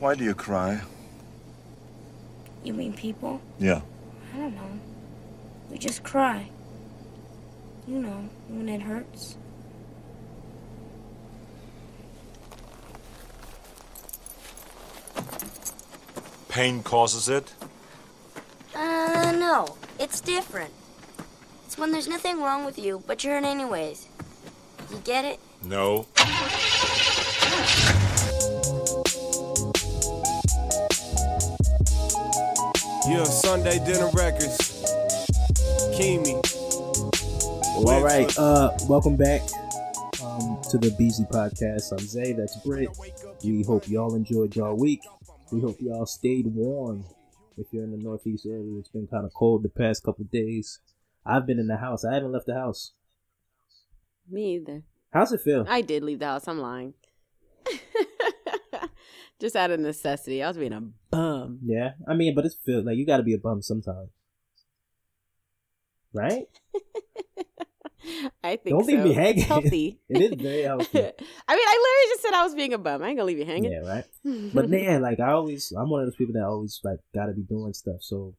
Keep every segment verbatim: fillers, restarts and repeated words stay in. Why do you cry? You mean people? Yeah. I don't know. We just cry. You know, when it hurts. Pain causes it? Uh, no. It's different. It's when there's nothing wrong with you, but you're hurt anyways. You get it? No. Yeah, Sunday Dinner Records. Kimi. Well, all right, uh, welcome back um, to the B Z Podcast. I'm Zay, that's Britt. We hope y'all enjoyed y'all week. We hope y'all stayed warm. If you're in the Northeast area, it's been kind of cold the past couple days. I've been in the house. I haven't left the house. Me either. How's it feel? I did leave the house. I'm lying. Just out of necessity. I was being a bum. Yeah. I mean, but it feels like you got to be a bum sometimes. Right? I think Don't so. Don't leave me hanging. It's healthy. It is very healthy. I mean, I literally just said I was being a bum. I ain't going to leave you hanging. Yeah, right? But man, like I always, I'm one of those people that always like got to be doing stuff. So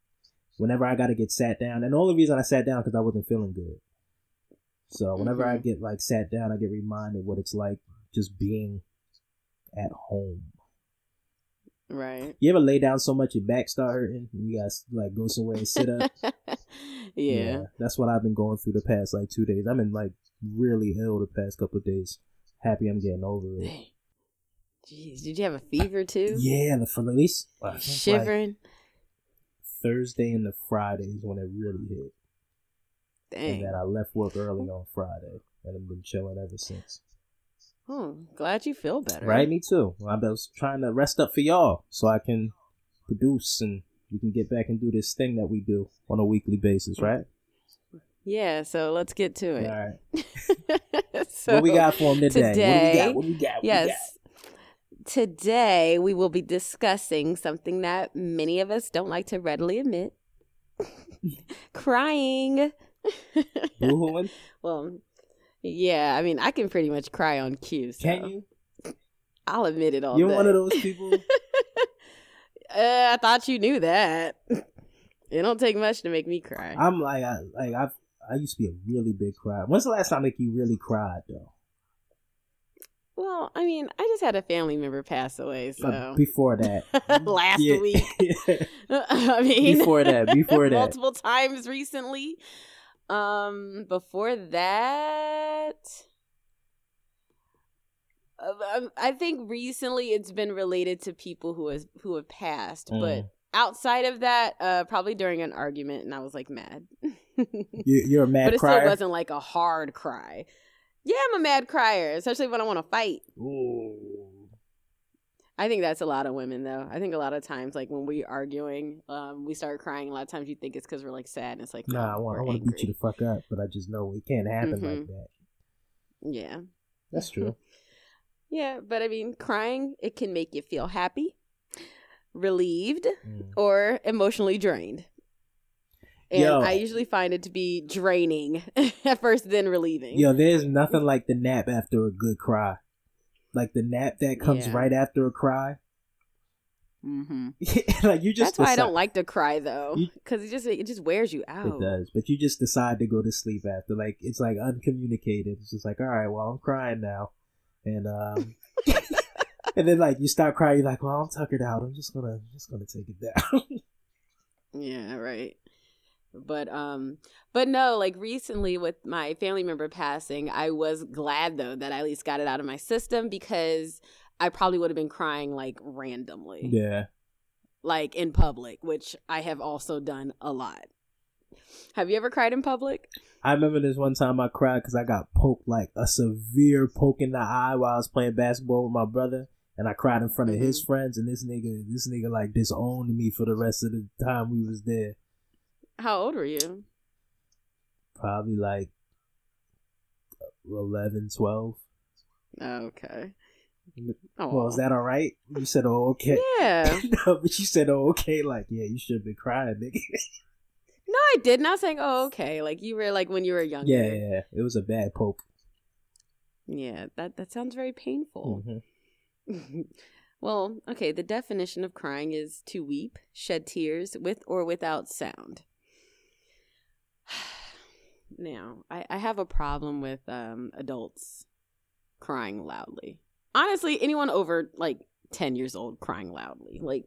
whenever I got to get sat down, and the only reason I sat down because I wasn't feeling good. So whenever mm-hmm. I get like sat down, I get reminded what it's like just being at home. Right. You ever lay down so much your back start hurting? You guys like go somewhere and sit up. yeah. yeah. That's what I've been going through the past like two days. I've been like really ill the past couple of days. Happy I'm getting over it. Jeez, did you have a fever too? Yeah, the for at least like, shivering. Like, Thursday and the Friday is when it really hit. Dang. And then I left work early on Friday, and I've been chilling ever since. Hmm. Glad you feel better. Right? Me too. I was trying to rest up for y'all so I can produce and we can get back and do this thing that we do on a weekly basis, right? Yeah, so let's get to it. All right. So what we got for them today? today? What do we got? What do we got? What yes. We got? Today, we will be discussing something that many of us don't like to readily admit. Crying. Boo-hooing? Well... Yeah, I mean, I can pretty much cry on cue. So can you? I'll admit it all You're day. One of those people? uh, I thought you knew that. It don't take much to make me cry. I'm like, I, like I've, I used to be a really big crier. When's the last time like you really cried, though? Well, I mean, I just had a family member pass away, so. Uh, before that. Last yeah. week. Yeah. I mean. Before that, before that. Multiple times recently. Um, before that, I think recently it's been related to people who has, who have passed, mm. but outside of that, uh, probably during an argument and I was like mad. you, you're a mad crier? But it crier? Still wasn't like a hard cry. Yeah, I'm a mad crier, especially when I want to fight. Ooh. I think that's a lot of women, though. I think a lot of times, like, when we're arguing, um, we start crying. A lot of times you think it's because we're, like, sad. And it's like, nah, I want, I want to beat you the fuck up, but I just know it can't happen mm-hmm. like that. Yeah. That's true. Yeah, but, I mean, crying, it can make you feel happy, relieved, mm. or emotionally drained. And yo, I usually find it to be draining at first, then relieving. Yo, there's nothing like the nap after a good cry. Like the nap that comes yeah. right after a cry. Mm-hmm. Like you just That's decide- why I don't like to cry, though. Because it just it just wears you out. It does. But you just decide to go to sleep after. Like it's like uncommunicated. It's just like, all right, well, I'm crying now. And um and then like you start crying, you're like, well, I'm tuckered out. I'm just gonna I'm just gonna take it down. Yeah, right. But um, but no, like recently with my family member passing, I was glad, though, that I at least got it out of my system because I probably would have been crying like randomly. Yeah. Like in public, which I have also done a lot. Have you ever cried in public? I remember this one time I cried because I got poked, like a severe poke in the eye while I was playing basketball with my brother. And I cried in front of mm-hmm. his friends. And this nigga, this nigga like disowned me for the rest of the time we was there. How old were you? Probably like eleven, twelve. Okay. Well, Aww. Is that all right? You said, oh, okay. Yeah. No, but you said, oh, okay. Like, yeah, you should have been crying, nigga. No, I did not saying, oh, okay. Like, you were like when you were younger. Yeah, yeah. It was a bad poke. Yeah, that, that sounds very painful. Mm-hmm. Well, okay, the definition of crying is to weep, shed tears, with or without sound. Now, I, I have a problem with um, adults crying loudly. Honestly, anyone over, like, ten years old crying loudly. Like,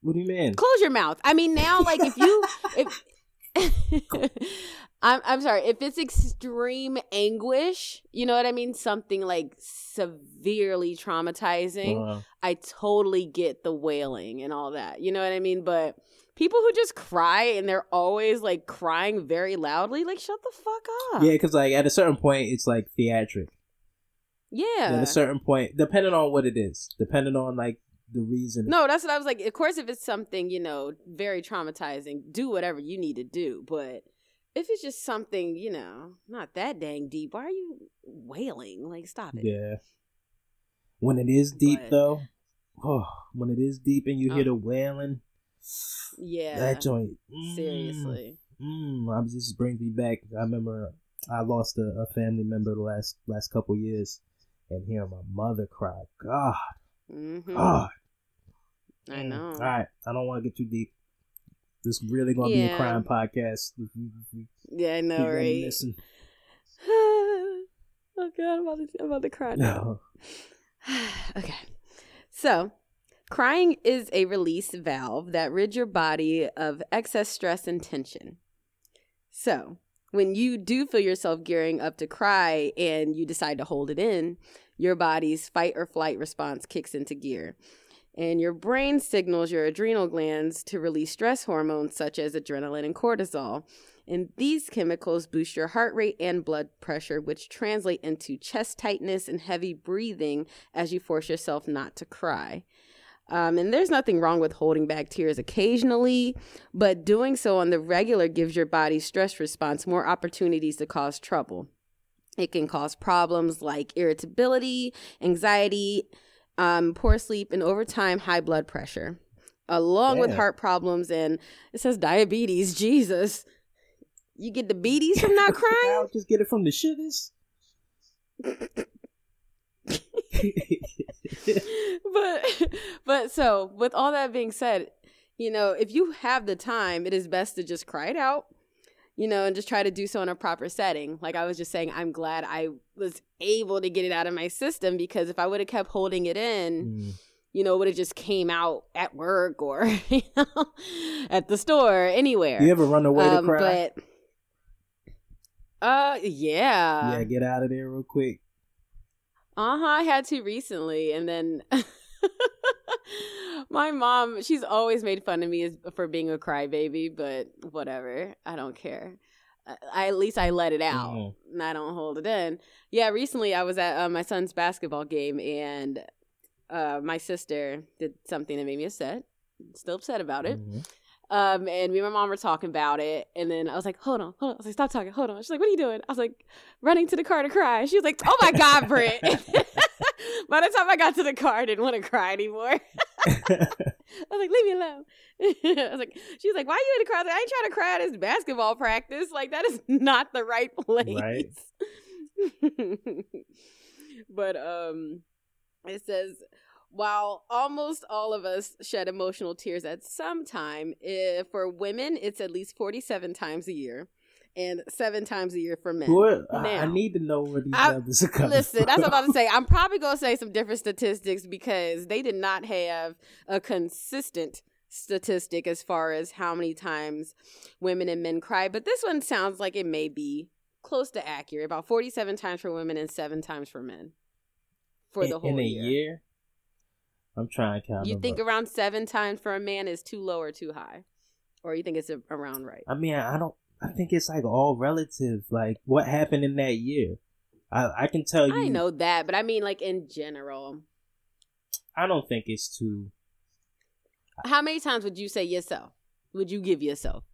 what do you mean? Close your mouth. I mean, now, like, if you... if, I'm I'm sorry, if it's extreme anguish, you know what I mean? Something like severely traumatizing. Wow. I totally get the wailing and all that. You know what I mean? But people who just cry and they're always like crying very loudly, like shut the fuck up. Yeah, because like at a certain point, it's like theatric. Yeah. And at a certain point, depending on what it is, depending on like the reason. No, that's what I was like. Of course, if it's something, you know, very traumatizing, do whatever you need to do. But if it's just something, you know, not that dang deep, why are you wailing? Like, stop it. Yeah. When it is deep, but, though, oh, when it is deep and you um, hear the wailing, yeah, that joint. Mm, seriously. Mm, it just brings me back. I remember I lost a, a family member the last, last couple years and hearing my mother cry. God. Mm-hmm. God. I know. All right. I don't want to get too deep. This is really going to yeah. be a crime podcast. Yeah, I know, right? Oh, God, I'm about to, I'm about to cry now. No. Okay. So, crying is a release valve that rids your body of excess stress and tension. So, when you do feel yourself gearing up to cry and you decide to hold it in, your body's fight or flight response kicks into gear. And your brain signals your adrenal glands to release stress hormones such as adrenaline and cortisol. And these chemicals boost your heart rate and blood pressure, which translate into chest tightness and heavy breathing as you force yourself not to cry. Um, and there's nothing wrong with holding back tears occasionally, but doing so on the regular gives your body's stress response more opportunities to cause trouble. It can cause problems like irritability, anxiety, Um, poor sleep, and over time, high blood pressure, along yeah. with heart problems. And it says diabetes. Jesus. You get the beaties from not crying? I'll just get it from the shivers. but, but so with all that being said, you know, if you have the time, it is best to just cry it out, you know, and just try to do so in a proper setting. Like I was just saying, I'm glad I was able to get it out of my system, because if I would have kept holding it in, mm. you know, it would have just came out at work or, you know, at the store, anywhere. You ever run away um, to cry? But, uh, yeah. Yeah, get out of there real quick. Uh-huh, I had to recently, and then... My mom, she's always made fun of me for being a crybaby, but whatever. I don't care. I, at least I let it out mm-hmm. and I don't hold it in. Yeah, recently I was at uh, my son's basketball game, and uh, my sister did something that made me upset. Still upset about it. Mm-hmm. Um, and me and my mom were talking about it. And then I was like, hold on, hold on. I was like, stop talking. Hold on. She's like, what are you doing? I was like, running to the car to cry. She was like, oh my God, Britt. By the time I got to the car, I didn't want to cry anymore. I was like, leave me alone. I was like, she was like, why are you in the car? I, like, I ain't trying to cry at this basketball practice. Like, that is not the right place. Right. But um, it says, while almost all of us shed emotional tears at some time, if for women, it's at least forty-seven times a year. And seven times a year for men. Well, now, I need to know where these I, numbers are coming listen, from. Listen, that's what I'm about to say. I'm probably going to say some different statistics, because they did not have a consistent statistic as far as how many times women and men cry. But this one sounds like it may be close to accurate. About forty-seven times for women and seven times for men for in, the whole in a year. year. I'm trying to count. You think up. Around seven times for a man is too low or too high? Or you think it's around right? I mean, I don't. I think it's like all relative, like what happened in that year. I, I can tell you. I know that, but I mean like in general. I don't think it's too. How many times would you say yourself? Would you give yourself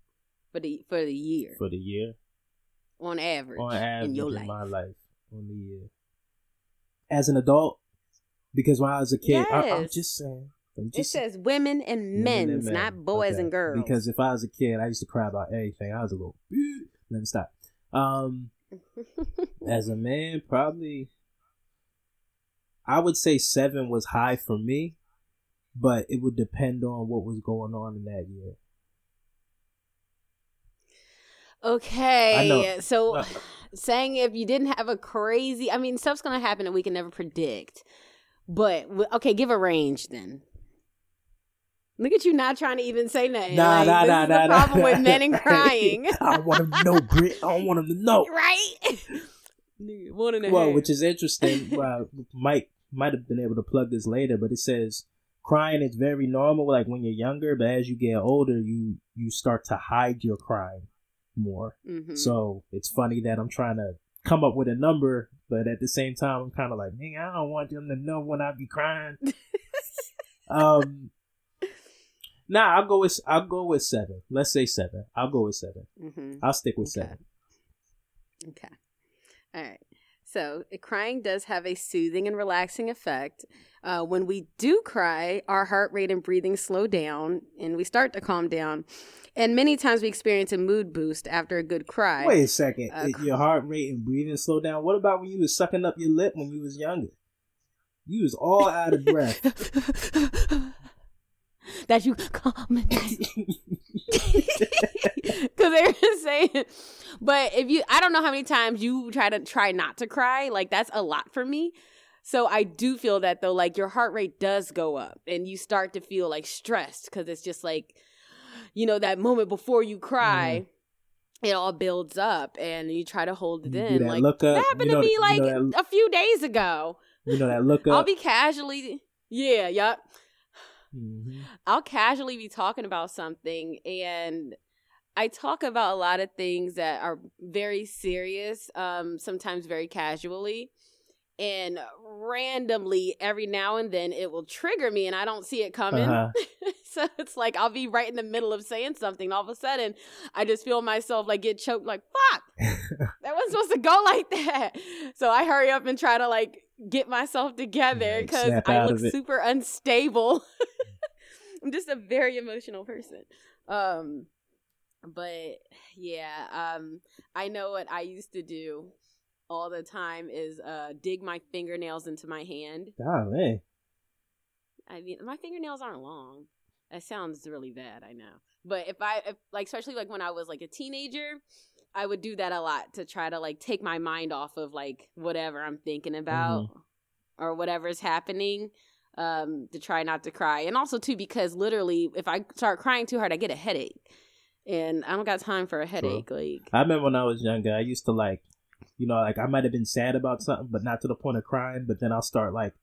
for the for the year? For the year? On average. On average in your life. In my life. On the year. As an adult? Because when I was a kid, yes. I, I'm just saying. It says women and men, women and men. Not boys okay. and girls. Because if I was a kid, I used to cry about everything. I was a little, let me stop. Um, as a man, probably, I would say seven was high for me, but it would depend on what was going on in that year. Okay, so no. saying if you didn't have a crazy, I mean, stuff's going to happen that we can never predict. But, okay, give a range then. Look at you not trying to even say nothing. Nah, like, nah, this nah, is nah, the nah, problem nah, with nah, men and crying. I don't want them to know, Brit. I don't want them to know. Right? One and a well, half. Which is interesting. uh, Mike might have been able to plug this later, but it says crying is very normal, like when you're younger, but as you get older, you, you start to hide your crying more. Mm-hmm. So it's funny that I'm trying to come up with a number, but at the same time, I'm kind of like, man, I don't want them to know when I be crying. um, nah, I'll go with I'll go with seven. Let's say seven. I'll go with seven. Mm-hmm. I'll stick with okay. seven. Okay. All right. So crying does have a soothing and relaxing effect. Uh, when we do cry, our heart rate and breathing slow down and we start to calm down. And many times we experience a mood boost after a good cry. Wait a second. Uh, your heart rate and breathing slow down. What about when you was sucking up your lip when you was younger? You was all out of breath. That you commented. Because they were saying, but if you, I don't know how many times you try to try not to cry. Like, that's a lot for me. So I do feel that, though, like your heart rate does go up and you start to feel like stressed because it's just like, you know, that moment before you cry, mm-hmm. it all builds up and you try to hold it you in. That like look up. That happened you know, to me like you know that, a few days ago. You know that look up. I'll be casually. Yeah. Yup. Mm-hmm. I'll casually be talking about something and I talk about a lot of things that are very serious, um, sometimes very casually. And randomly, every now and then, it will trigger me, and I don't see it coming. Uh-huh. So it's like I'll be right in the middle of saying something. All of a sudden, I just feel myself like get choked, like "fuck," that wasn't supposed to go like that. So I hurry up and try to like get myself together because yeah, I look super unstable. I'm just a very emotional person. Um, but yeah, um, I know what I used to do all the time is uh, dig my fingernails into my hand. Golly. I mean, my fingernails aren't long. That sounds really bad, I know. But if I, if, like, especially like when I was like a teenager, I would do that a lot to try to like take my mind off of like whatever I'm thinking about mm-hmm. or whatever's happening um, to try not to cry. And also too, because literally if I start crying too hard, I get a headache and I don't got time for a headache. True. Like I remember when I was younger, I used to like, you know, like I might have been sad about something, but not to the point of crying. But then I'll start like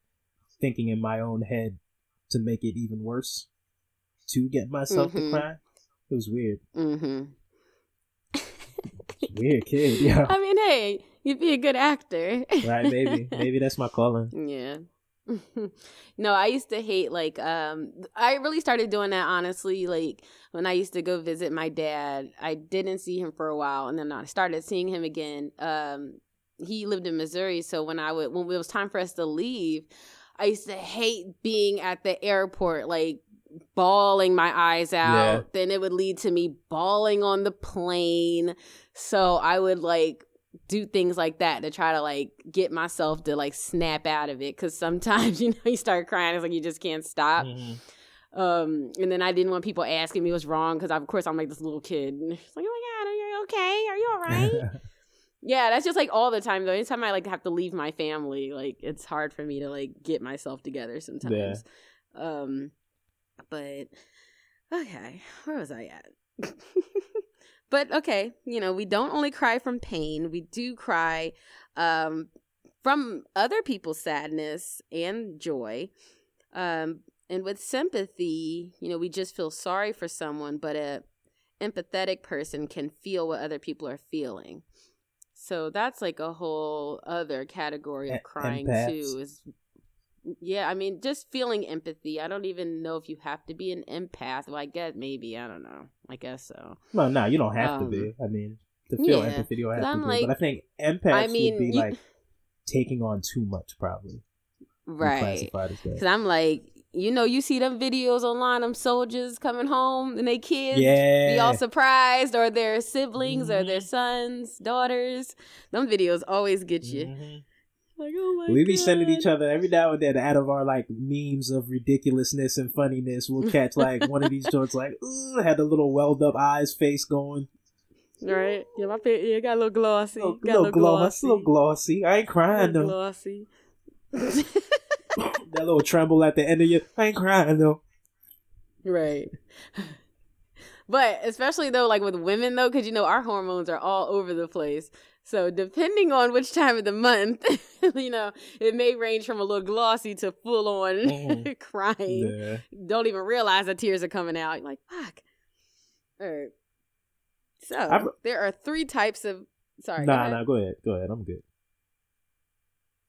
thinking in my own head to make it even worse to get myself mm-hmm. to cry. It was weird. Mm-hmm. It was weird kid. Yeah. I mean, hey, you'd be a good actor. Right. Maybe. Maybe that's my calling. Yeah. No, I used to hate like um I really started doing that honestly like when I used to go visit my dad. I didn't see him for a while and then I started seeing him again. Um he lived in Missouri, so when I would when it was time for us to leave, I used to hate being at the airport like bawling my eyes out. Yeah. Then it would lead to me bawling on the plane. So I would like do things like that to try to like get myself to like snap out of it because sometimes you know you start crying, it's like you just can't stop. Mm-hmm. um and then I didn't want people asking me what's wrong because of course I'm like this little kid and it's like, oh my god, are you okay, are you all right? Yeah, that's just like all the time though. Anytime I like have to leave my family, like it's hard for me to like get myself together sometimes. Yeah. um but okay, where was I at? But, okay, you know, we don't only cry from pain. We do cry um, from other people's sadness and joy. Um, and with sympathy, you know, we just feel sorry for someone, but an empathetic person can feel what other people are feeling. So that's like a whole other category of crying, empaths. Too. Is Yeah, I mean, just feeling empathy. I don't even know if you have to be an empath. Well, I guess maybe. I don't know. I guess so. Well, no, you don't have um, to be. I mean, to feel yeah, empathy, you don't have I'm to like, be. But I think empaths I mean, would be, you, like, taking on too much, probably. Right. Because I'm like, you know, you see them videos online, them soldiers coming home and they kids yeah. be all surprised, or their siblings mm-hmm. or their sons, daughters. Them videos always get you. Mm-hmm. Like, oh my we be God. Sending each other every now and then out of our like memes of ridiculousness and funniness. We'll catch like one of these jorts like, ooh, had a little welled up eyes face going. Right. Yeah, my face, yeah, got a little glossy. Little, got a little glossy. Glossy. Little glossy. I ain't crying though. Glossy. That little tremble at the end of your, I ain't crying though. Right. But especially though, like with women though, because you know our hormones are all over the place. So depending on which time of the month, you know, it may range from a little glossy to full on mm. crying. Yeah. Don't even realize that tears are coming out. You're like, fuck. All right. So I've... there are three types of. Sorry. Nah, go nah. Go ahead. Go ahead. I'm good.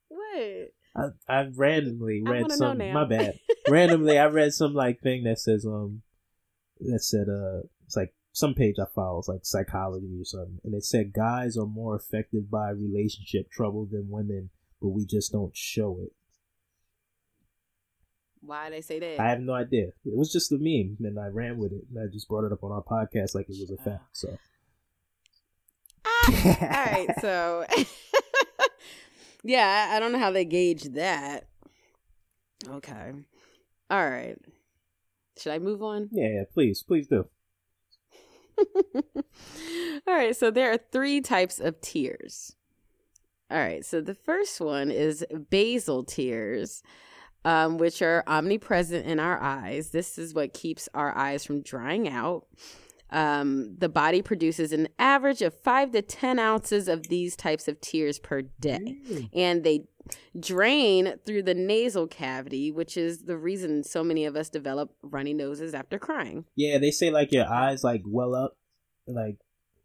What? I I randomly read I some. My bad. randomly, I read some like thing that says um that said uh it's like. Some page I follow is like psychology or something. And it said guys are more affected by relationship trouble than women, but we just don't show it. Why they say that? I have no idea. It was just a meme and I ran with it. And I just brought it up on our podcast like it was a fact. So. Uh, all right. So, yeah, I don't know how they gauge that. Okay. All right. Should I move on? Yeah, yeah, please. Please do. All right, so there are three types of tears. All right, so the first one is basal tears, um, which are omnipresent in our eyes. This is what keeps our eyes from drying out. Um, the body produces an average of five to ten ounces of these types of tears per day, and they drain through the nasal cavity, which is the reason so many of us develop runny noses after crying. Yeah, they say like your eyes like well up, like,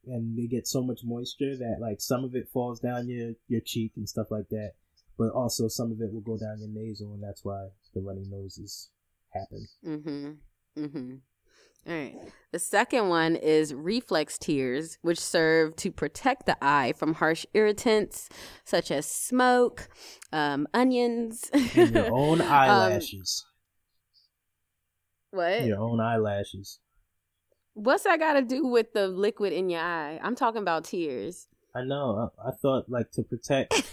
and they get so much moisture that like some of it falls down your your cheek and stuff like that, but also some of it will go down your nasal, and that's why the runny noses happen. Mm-hmm. Mm-hmm. All right. The second one is reflex tears, which serve to protect the eye from harsh irritants such as smoke, um, onions. And your own eyelashes. Um, what? Your own eyelashes. What's that got to do with the liquid in your eye? I'm talking about tears. I know. I, I thought like to protect...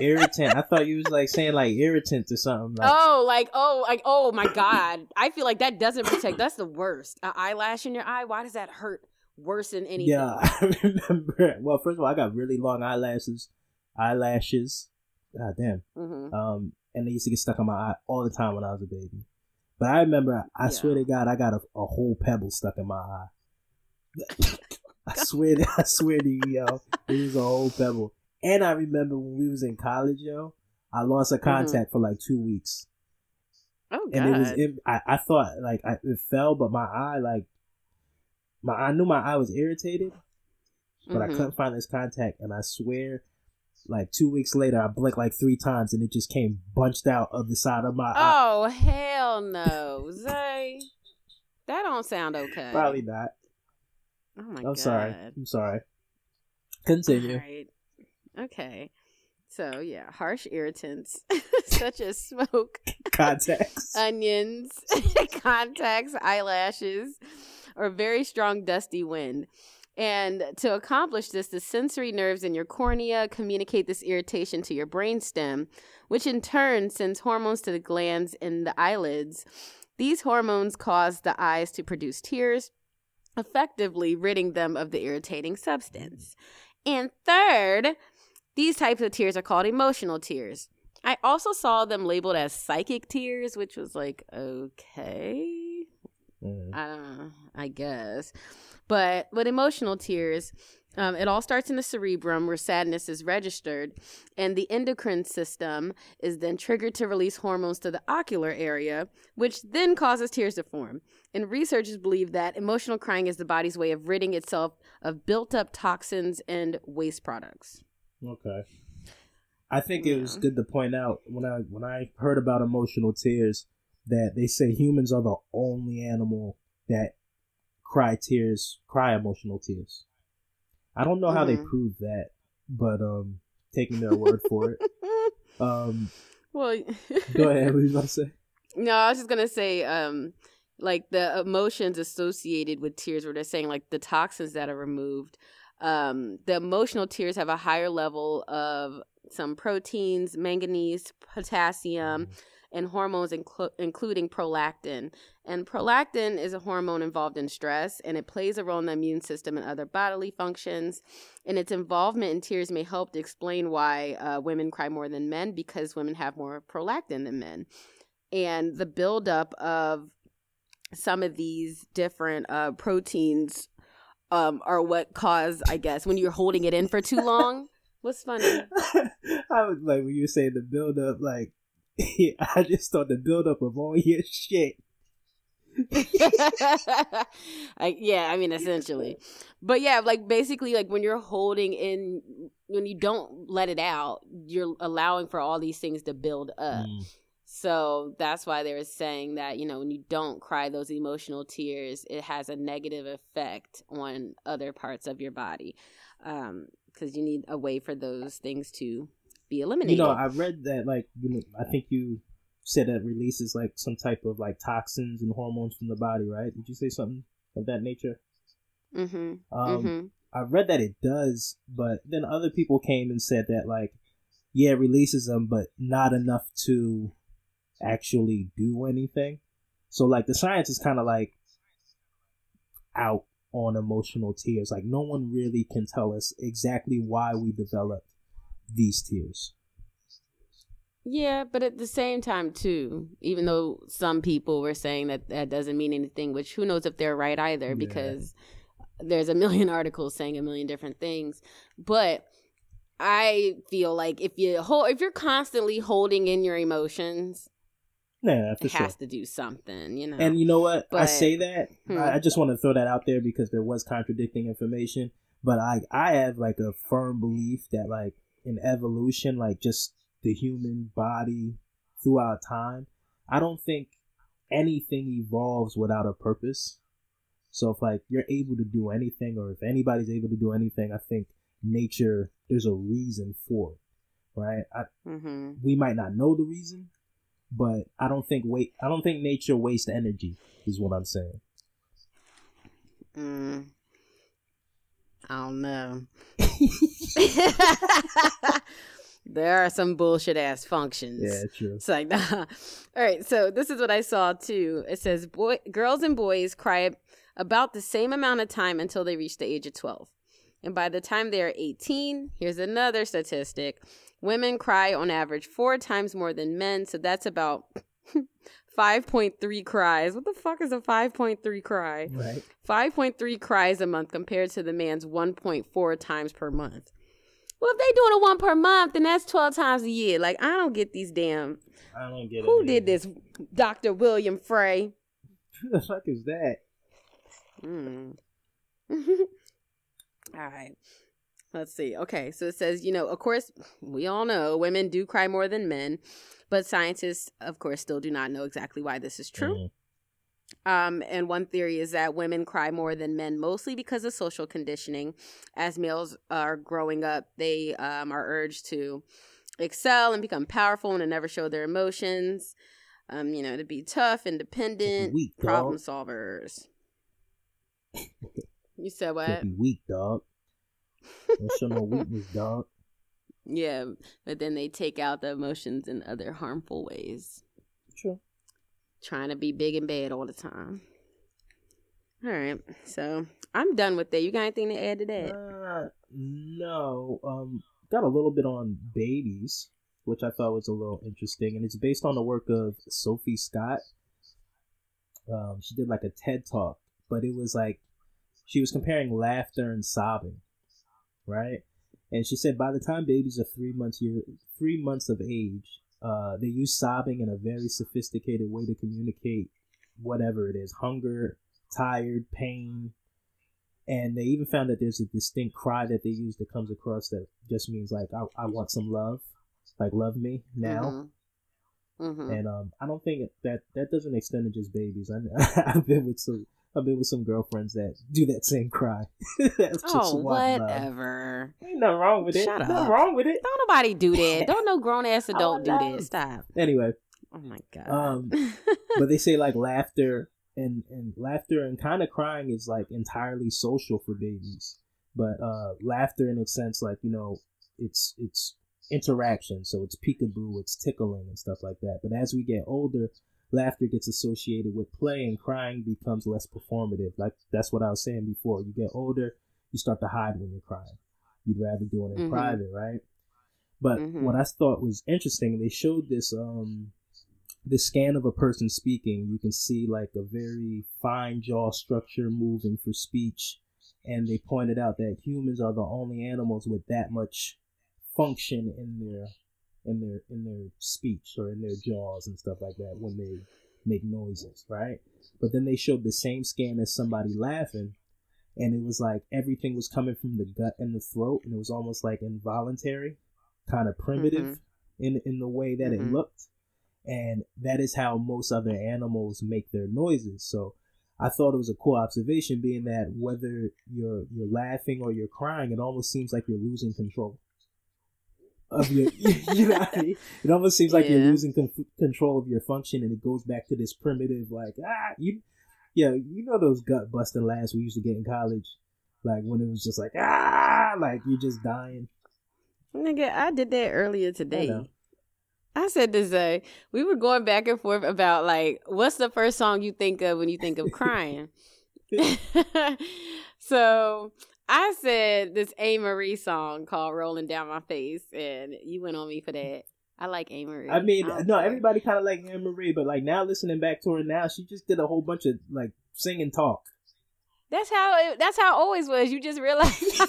Irritant. I thought you was like saying like irritant or something. Like. Oh, like oh, like oh my God! I feel like that doesn't protect. That's the worst. An eyelash in your eye. Why does that hurt worse than anything? Yeah, I remember. Well, first of all, I got really long eyelashes. Eyelashes. God damn. Mm-hmm. Um, and they used to get stuck on my eye all the time when I was a baby. But I remember. I yeah. swear to God, I got a, a whole pebble stuck in my eye. I swear. To, I swear to you, yo, it was a whole pebble. And I remember when we was in college, yo, I lost a contact mm-hmm. for like two weeks. Oh, God. And it was, it, I, I thought like I, it fell, but my eye, like, my I knew my eye was irritated, but mm-hmm. I couldn't find this contact. And I swear, like two weeks later, I blinked like three times and it just came bunched out of the side of my oh, eye. Oh, hell no, Zay. That don't sound okay. Probably not. Oh, my I'm God. I'm sorry. I'm sorry. Continue. All right. Okay, so yeah, harsh irritants such as smoke, contacts, onions, contacts, eyelashes, or very strong dusty wind. And to accomplish this, the sensory nerves in your cornea communicate this irritation to your brainstem, which in turn sends hormones to the glands in the eyelids. These hormones cause the eyes to produce tears, effectively ridding them of the irritating substance. And third... these types of tears are called emotional tears. I also saw them labeled as psychic tears, which was like, okay, mm. I don't know, I guess. But with emotional tears, um, it all starts in the cerebrum where sadness is registered, and the endocrine system is then triggered to release hormones to the ocular area, which then causes tears to form. And researchers believe that emotional crying is the body's way of ridding itself of built-up toxins and waste products. Okay, I think yeah. it was good to point out when I when I heard about emotional tears that they say humans are the only animal that cry tears, cry emotional tears. I don't know mm-hmm. how they prove that, but um, taking their word for it. Um, well, go ahead. What were you about to say? No, I was just gonna say um, like the emotions associated with tears, where they're saying like the toxins that are removed. Um, the emotional tears have a higher level of some proteins, manganese, potassium, mm-hmm. and hormones, inclu- including prolactin. And prolactin is a hormone involved in stress, and it plays a role in the immune system and other bodily functions. And its involvement in tears may help to explain why uh, women cry more than men, because women have more prolactin than men. And the buildup of some of these different uh, proteins um, are what cause, I guess, when you're holding it in for too long. What's funny? I was like, when you were saying the buildup, like, yeah, I just thought the buildup of all your shit. I, yeah, I mean, essentially. But yeah, like basically, like when you're holding in, when you don't let it out, you're allowing for all these things to build up. Mm. So that's why they were saying that, you know, when you don't cry those emotional tears, it has a negative effect on other parts of your body. Um, because you need a way for those things to be eliminated. You know, I read that, like, you know, I think you said that releases like some type of like toxins and hormones from the body, right? Did you say something of that nature? Mm-hmm. Um, mm-hmm. I read that it does, but then other people came and said that, like, yeah, it releases them, but not enough to actually do anything. So, like, the science is kind of like out on emotional tears. Like, no one really can tell us exactly why we develop these tears. Yeah, but at the same time too, even though some people were saying that that doesn't mean anything, which who knows if they're right either, yeah. because there's a million articles saying a million different things. But I feel like if you hold, if you're constantly holding in your emotions, yeah, for it has sure. to do something, you know. And you know what? But, I say that hmm. I just want to throw that out there because there was contradicting information, but I I have like a firm belief that, like, in evolution, like just the human body throughout time, I don't think anything evolves without a purpose. So if, like, you're able to do anything, or if anybody's able to do anything, I think nature, there's a reason for it, right? I, mm-hmm. We might not know the reason, but I don't think wait, I don't think nature wastes energy, is what I'm saying. Mm. I don't know. There are some bullshit ass functions. Yeah, true. It's like, nah. All right, so this is what I saw too. It says, boy, girls and boys cry about the same amount of time until they reach the age of twelve. And by the time they are eighteen, here's another statistic, women cry on average four times more than men. So that's about five point three cries. What the fuck is a five point three cry? Right. five point three cries a month compared to the man's one point four times per month. Well, if they doing a one per month, then that's twelve times a year. Like, I don't get these damn... I don't get it. Who did this? Doctor William Frey. Who the fuck is that? Mm. All right. Let's see. Okay, so it says, you know, of course, we all know women do cry more than men, but scientists, of course, still do not know exactly why this is true. Mm. Um, and one theory is that women cry more than men, mostly because of social conditioning. As males are growing up, they um, are urged to excel and become powerful and to never show their emotions, um, you know, to be tough, independent, weak, problem solvers. You said what? Be weak, dog. Don't show no weakness, dog. Yeah, but then they take out the emotions in other harmful ways. True. Trying to be big and bad all the time. All right, so I'm done with that. You got anything to add to that? Uh, no. Um, got a little bit on babies, which I thought was a little interesting, and it's based on the work of Sophie Scott. Um, she did like a TED Talk, but it was like she was comparing laughter and sobbing, right? And she said by the time babies are three months year three months of age. Uh, they use sobbing in a very sophisticated way to communicate whatever it is, hunger, tired, pain. And they even found that there's a distinct cry that they use that comes across that just means like, I, I want some love, like love me now. Mm-hmm. Mm-hmm. And um, I don't think that that doesn't extend to just babies. I, I've been with some I've been with some girlfriends that do that same cry. That's just oh, whatever. Love. Ain't nothing wrong with it. Shut up. Nothing wrong with it. Don't nobody do that. Don't no grown ass adult do that. Stop. Anyway. Oh my god. Um, but they say like laughter and, and laughter and kind of crying is like entirely social for babies. But uh, laughter in its sense, like, you know, it's it's interaction. So it's peekaboo, it's tickling and stuff like that. But as we get older, laughter gets associated with play and crying becomes less performative. Like that's what I was saying before. You get older, you start to hide when you're crying. You'd rather do it in mm-hmm. private, right? But mm-hmm. what I thought was interesting, they showed this um this scan of a person speaking. You can see like a very fine jaw structure moving for speech. And they pointed out that humans are the only animals with that much function in their in their in their speech or in their jaws and stuff like that when they make noises, right? But then they showed the same scan as somebody laughing, and it was like everything was coming from the gut and the throat, and it was almost like involuntary, kind of primitive mm-hmm. in in the way that mm-hmm. it looked. And that is how most other animals make their noises. So I thought it was a cool observation, being that whether you're you're laughing or you're crying, it almost seems like you're losing control of your, you know what I mean? It almost seems like yeah. you're losing con- control of your function, and it goes back to this primitive, like, ah, you, yeah, you know those gut busting laughs we used to get in college, like when it was just like, ah, like you're just dying. Nigga, I did that earlier today. I said to Zay, we were going back and forth about like, what's the first song you think of when you think of crying? So I said this A. Marie song called Rolling Down My Face, and you went on me for that. I like A. Marie. I mean, I no, care. Everybody kind of like A. Marie, but like now listening back to her now, she just did a whole bunch of like sing and talk. That's how it, that's how it always was. You just realize.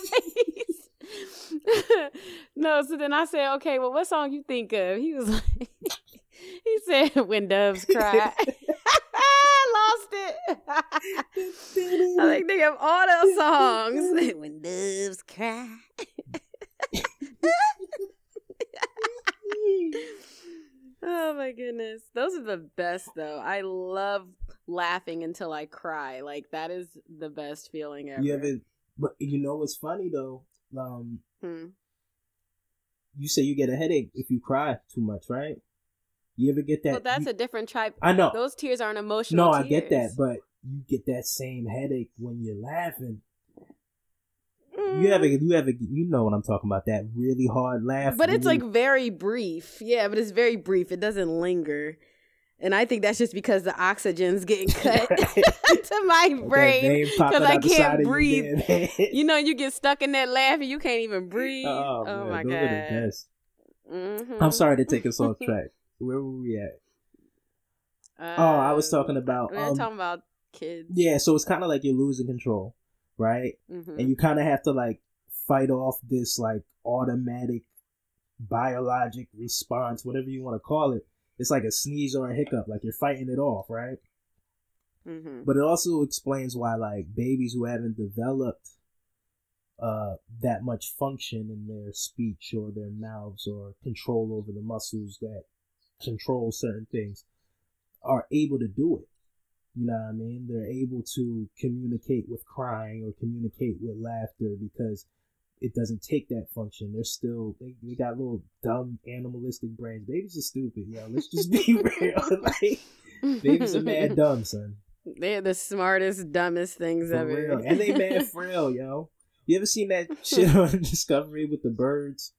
No, so then I said, okay, well, what song you think of? He was like, he said, When Doves Cry. I lost it. I like, think of all those songs. When doves cry. Oh my goodness. Those are the best though. I love laughing until I cry. Like that is the best feeling ever. Yeah, but, but you know what's funny though? Um, hmm. You say you get a headache if you cry too much, right? You ever get that? Well, that's you, a different type. I know those tears aren't emotional. No, tears. I get that, but you get that same headache when you're laughing. Mm. You ever, you ever, you know what I'm talking about? That really hard laugh, but it's like very brief. Yeah, but it's very brief. It doesn't linger, and I think that's just because the oxygen's getting cut. To my brain because I can't breathe. You know, you get stuck in that laugh and you can't even breathe. Oh, oh man, my God. Mm-hmm. I'm sorry to take us off track. Where were we at? Uh, oh, I was talking about... We were um, talking about kids. Yeah, so it's kind of like you're losing control, right? Mm-hmm. And you kind of have to like fight off this like automatic biologic response, whatever you want to call it. It's like a sneeze or a hiccup. Like you're fighting it off, right? Mm-hmm. But it also explains why, like, babies who haven't developed uh, that much function in their speech or their mouths or control over the muscles that control certain things are able to do it. You know what I mean? They're able to communicate with crying or communicate with laughter because it doesn't take that function. They're still, they, they got little dumb animalistic brains. Babies are stupid, yo. Let's just be real. Like, babies are mad dumb, son. They're the smartest, dumbest things ever. For real. And they mad frail, yo. You ever seen that shit on Discovery with the birds?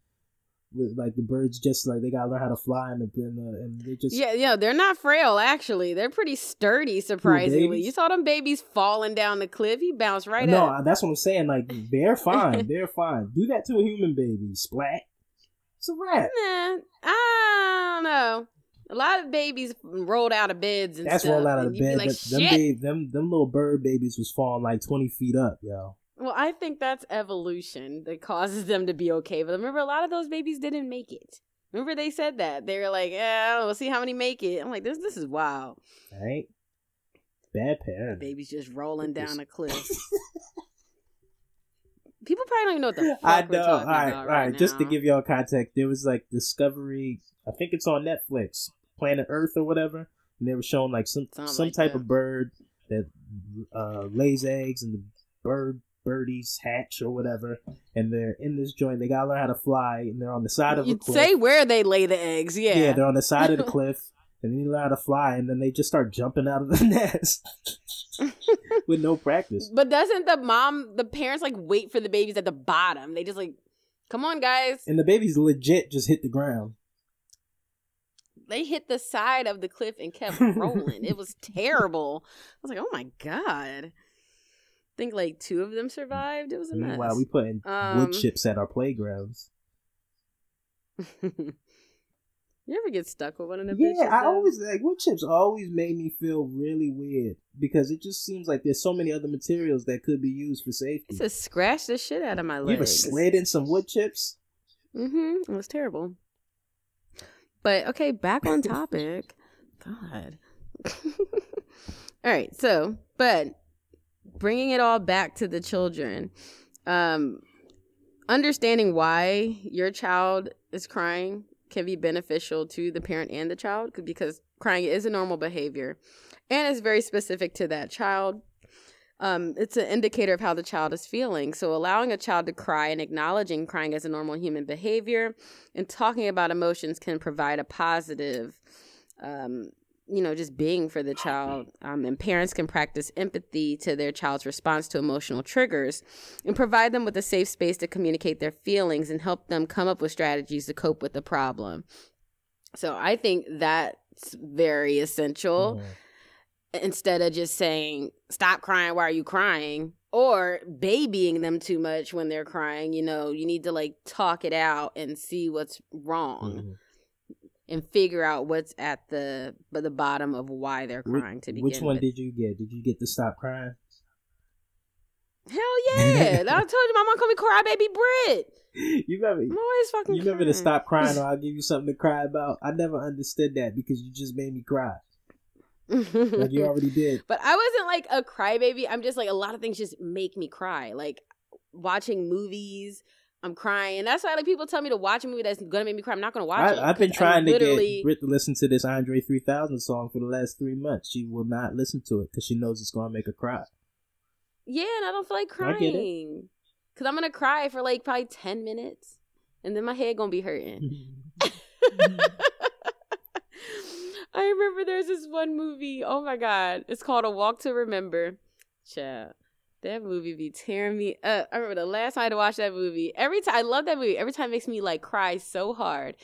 With like the birds, just like they gotta learn how to fly, and the, and they just yeah, yeah. They're not frail actually. They're pretty sturdy, surprisingly. You saw them babies falling down the cliff. He bounced right no, up. No, that's what I'm saying. Like they're fine. They're fine. Do that to a human baby. Splat. It's a wrap. Nah, I don't know. A lot of babies rolled out of beds and That's stuff. That's rolled out of bed. Like, them, babe, them, them little bird babies was falling like twenty feet up, yo. Well, I think that's evolution that causes them to be okay. But remember, a lot of those babies didn't make it. Remember they said that. They were like, yeah, we'll see how many make it. I'm like, this this is wild. Right? Bad parents. Babies just rolling down a cliff. People probably don't even know what the fuck I know. We're talking all right, about all right. Right now. Just to give y'all context, there was like Discovery, I think it's on Netflix, Planet Earth or whatever, and they were showing like some Something some like type that. Of bird that uh, lays eggs, and the bird birdies hatch or whatever, and they're in this joint. They gotta learn how to fly, and they're on the side of You'd a cliff. Say where they lay the eggs, yeah. Yeah, they're on the side of the cliff, and they learn how to fly, and then they just start jumping out of the nest with no practice. But doesn't the mom, the parents, like wait for the babies at the bottom? They just like. Come on, guys. And the babies legit just hit the ground. They hit the side of the cliff and kept rolling. It was terrible. I was like, oh my God. I think like two of them survived. It was a mess. Wow, we putting um, wood chips at our playgrounds. You ever get stuck with one of them? Yeah, I though? always like wood chips always made me feel really weird because it just seems like there's so many other materials that could be used for safety. It's just scratch the shit out of my legs. You ever slid in some wood chips? Mm-hmm. It was terrible. But okay, back on topic. God. All right. So, but bringing it all back to the children, um, understanding why your child is crying can be beneficial to the parent and the child because crying is a normal behavior and it's very specific to that child. Um, it's an indicator of how the child is feeling. So allowing a child to cry and acknowledging crying as a normal human behavior and talking about emotions can provide a positive, um, you know, just being for the child. Um, and parents can practice empathy to their child's response to emotional triggers and provide them with a safe space to communicate their feelings and help them come up with strategies to cope with the problem. So I think that's very essential. Mm-hmm. Instead of just saying, stop crying, why are you crying? Or babying them too much when they're crying. You know, you need to like talk it out and see what's wrong mm-hmm. and figure out what's at the but the bottom of why they're crying which, to begin with. Which one with. did you get? Did you get the stop crying? Hell yeah. I told you my mom called me Cry Baby Brit. You remember, I'm always fucking you remember to stop crying or I'll give you something to cry about? I never understood that because you just made me cry. Like you already did. But I wasn't like a crybaby. I'm just like a lot of things just make me cry. Like watching movies, I'm crying. That's why like people tell me to watch a movie that's gonna make me cry. I'm not gonna watch I, it. I've been trying to literally... get Brit to listen to this Andre three thousand song for the last three months. She will not listen to it because she knows it's gonna make her cry. Yeah, and I don't feel like crying because I'm gonna cry for like probably ten minutes, and then my head gonna be hurting. I remember there's this one movie. Oh, my God. It's called A Walk to Remember. Child, that movie be tearing me up. I remember the last time I watched that movie. Every time I love that movie. Every time it makes me, like, cry so hard.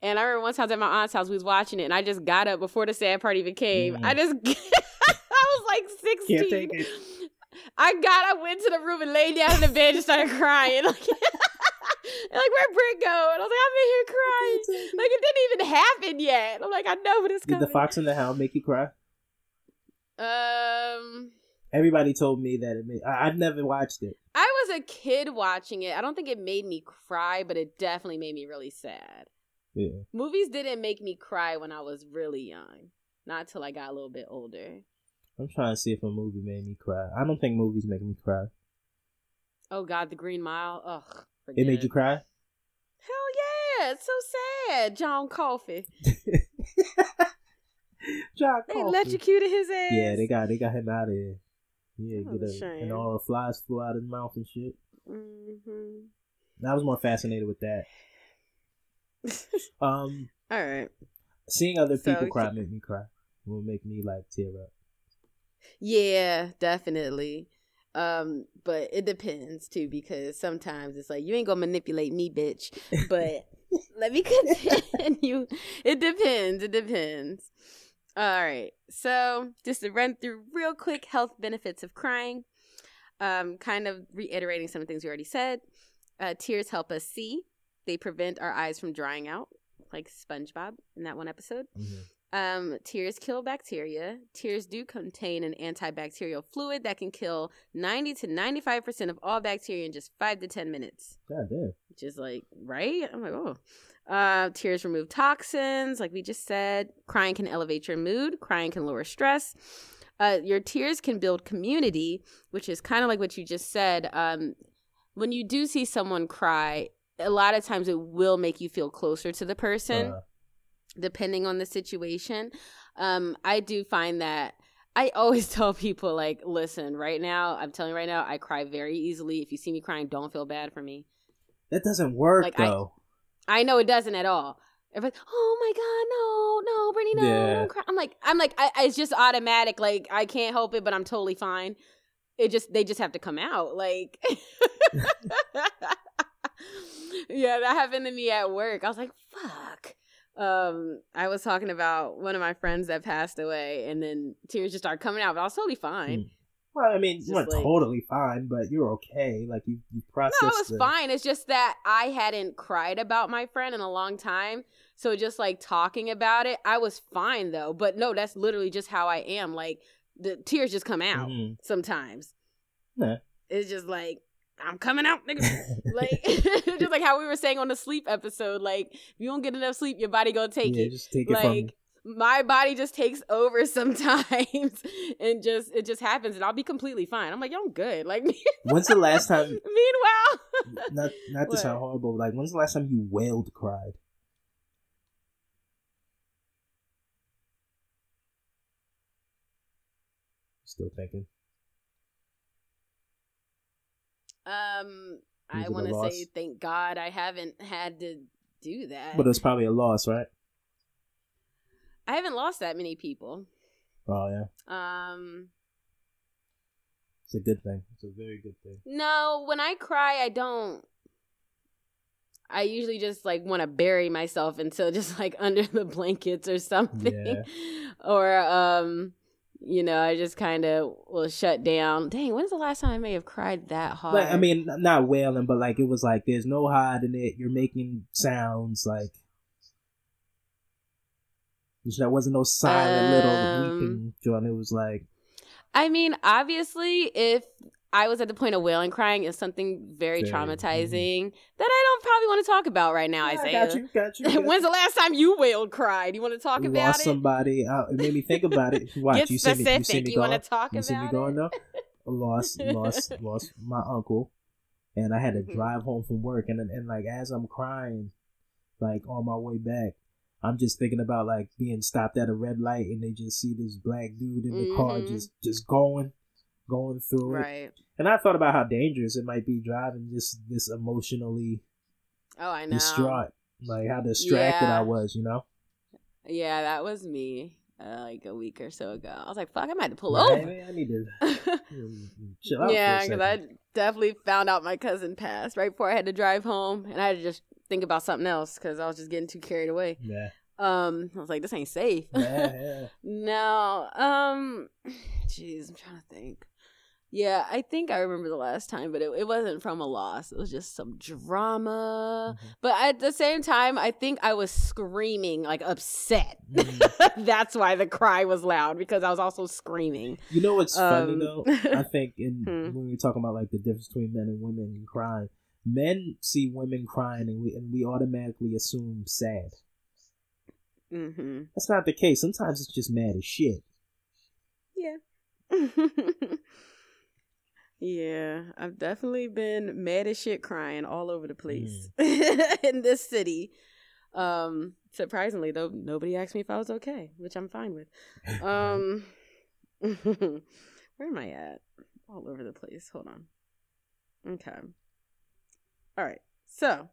And I remember one time at my aunt's house, we was watching it, and I just got up before the sad part even came. Mm. I just, I was like sixteen. Can't take it. I got up, went to the room, and laid down in the bed and started crying. Like, and like, where'd Brit go? And I was like, I'm in here crying. Like, it didn't even happen yet. I'm like, I know what it's coming. Did The Fox and the Hound make you cry? Um, Everybody told me that it made... I, I've never watched it. I was a kid watching it. I don't think it made me cry, but it definitely made me really sad. Yeah. Movies didn't make me cry when I was really young. Not till I got a little bit older. I'm trying to see if a movie made me cry. I don't think movies make me cry. Oh, God, The Green Mile? Ugh. Forget. It made you cry? Hell yeah. It's so sad. John Coffey. John Coffey. They electrocuted his ass. Yeah, they got they got him out of here. Yeah, oh, get a, and all the flies flew out of his mouth and shit. Mm-hmm. I was more fascinated with that. um, all right. Seeing other people so, cry make me cry. It will make me like tear up. Yeah, definitely. Um, but it depends too, because sometimes it's like, you ain't gonna manipulate me, bitch, but let me continue. It depends. It depends. All right. So just to run through real quick, health benefits of crying, um, kind of reiterating some of the things we already said, uh, tears help us see. They prevent our eyes from drying out like SpongeBob in that one episode. Mm-hmm. Um, tears kill bacteria. Tears do contain an antibacterial fluid that can kill ninety to ninety-five percent of all bacteria in just five to ten minutes. God damn. Which is like, right? I'm like, oh. Uh, tears remove toxins, like we just said. Crying can elevate your mood. Crying can lower stress. Uh, your tears can build community, which is kind of like what you just said. Um, when you do see someone cry, a lot of times it will make you feel closer to the person. Uh. Depending on the situation, um, I do find that I always tell people, like, listen, right now, I'm telling you right now, I cry very easily. If you see me crying, don't feel bad for me. That doesn't work, like, though. I, I know it doesn't at all. Everybody's, oh, my God, no, no, Brittany, no, yeah. don't cry. I'm like, I'm like, I, it's just automatic. Like, I can't help it, but I'm totally fine. It just, they just have to come out. Like... Yeah, that happened to me at work. I was like, fuck. Um, I was talking about one of my friends that passed away, and then tears just started coming out, but I was totally fine. Mm. Well, I mean, you weren't like, totally fine, but you're okay. Like, you, you processed No, I was the... fine. It's just that I hadn't cried about my friend in a long time. So just, like, talking about it, I was fine, though. But, no, that's literally just how I am. Like, the tears just come out mm-hmm. sometimes. Yeah. It's just like, I'm coming out, nigga. Like, just like how we were saying on the sleep episode, like, if you don't get enough sleep, your body gonna take yeah, it. Just take like, it from... My body just takes over sometimes, and just it just happens, and I'll be completely fine. I'm like, yo, I'm good. Like, when's the last time? Meanwhile, not not to sound horrible, but like, when's the last time you wailed, cried? Still thinking. Um, I want to say, thank God, I haven't had to do that. But it's probably a loss, right? I haven't lost that many people. Oh, yeah. Um, it's a good thing. It's a very good thing. No, when I cry, I don't. I usually just, like, want to bury myself until just, like, under the blankets or something. Yeah. Or, um, you know, I just kind of will shut down. Dang, when's the last time I may have cried that hard? Like, I mean, not wailing, but, like, it was like, there's no hiding it. You're making sounds, like. There wasn't no silent um, little weeping, John. It was like, I mean, obviously, if I was at the point of wailing, crying is something very damn. traumatizing that I don't probably want to talk about right now. Yeah, Isaiah, I got you, got you. Got When's you. the last time you wailed, cried? You want to talk you about lost it? Lost somebody. Uh, it made me think about it. Watch, Get you see me. You see me you going. Talk you about see me going though. Lost, lost, lost my uncle, and I had to drive home from work, and and like as I'm crying, like on my way back. I'm just thinking about like being stopped at a red light and they just see this black dude in the mm-hmm. car just, just going, going through right. it. And I thought about how dangerous it might be driving just this emotionally oh, I know. distraught, like how distracted yeah. I was, you know? Yeah, that was me uh, like a week or so ago. I was like, fuck, I might have to pull right, over. I need to chill out. Yeah, because I definitely found out my cousin passed right before I had to drive home, and I had to just think about something else because I was just getting too carried away. Yeah. Um, I was like, this ain't safe. Yeah, yeah. No. Um, jeez, I'm trying to think. Yeah, I think I remember the last time, but it, it wasn't from a loss. It was just some drama. Mm-hmm. But at the same time, I think I was screaming, like upset. Mm-hmm. That's why the cry was loud, because I was also screaming. You know what's um, funny though? I think in hmm. when we're talking about like the difference between men and women and crying, men see women crying and we and we automatically assume sad. Mm-hmm. That's not the case. Sometimes it's just mad as shit. Yeah. Yeah, I've definitely been mad as shit crying all over the place mm. in this city. Um, surprisingly, though, nobody asked me if I was okay, which I'm fine with. Um, where am I at? All over the place. Hold on. Okay. All right, so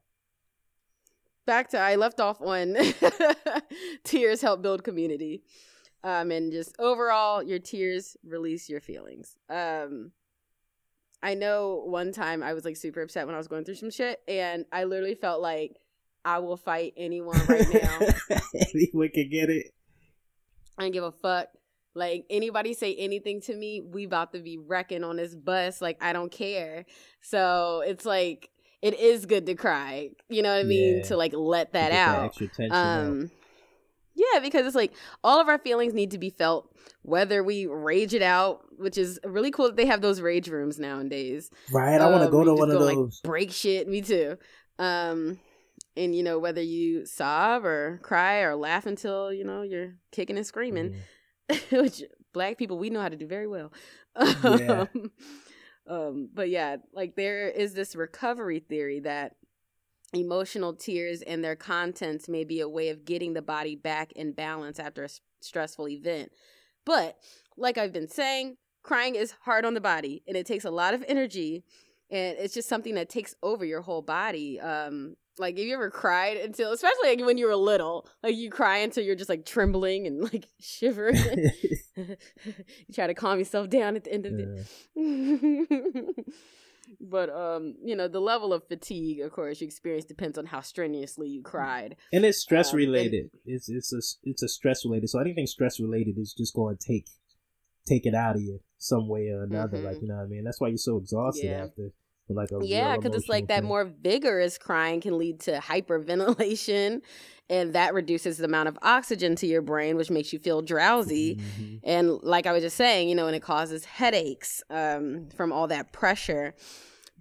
back to I left off on tears help build community, um, and just overall, your tears release your feelings. Um, I know one time I was like super upset when I was going through some shit, and I literally felt like I will fight anyone right now. Anyone can get it. I don't give a fuck. Like, anybody say anything to me, we about to be wrecking on this bus. Like, I don't care. So it's like. It is good to cry, you know what I mean, yeah. to like let that Get out. That extra tension um, out. Yeah, because it's like all of our feelings need to be felt, whether we rage it out, which is really cool that they have those rage rooms nowadays. Right, um, I want to go to one go, of those. Like, break shit, me too. Um, and you know, whether you sob or cry or laugh until you know you're kicking and screaming, mm. which black people we know how to do very well. Yeah. Um, but yeah, like there is this recovery theory that emotional tears and their contents may be a way of getting the body back in balance after a s- stressful event. But like I've been saying, crying is hard on the body and it takes a lot of energy and it's just something that takes over your whole body. Um, like have you ever cried until, especially like when you were little, like you cry until you're just like trembling and like shivering. You try to calm yourself down at the end of yeah. it. But, um, you know, the level of fatigue, of course, you experience depends on how strenuously you cried. And it's stress um, related. And- it's it's a, it's a stress related. So anything stress related is just going to take take it out of you some way or another. Mm-hmm. Like, you know what I mean? That's why you're so exhausted yeah. after. Like a yeah, because it's like thing. That more vigorous crying can lead to hyperventilation, and that reduces the amount of oxygen to your brain, which makes you feel drowsy. Mm-hmm. And like I was just saying, you know, and it causes headaches um, from all that pressure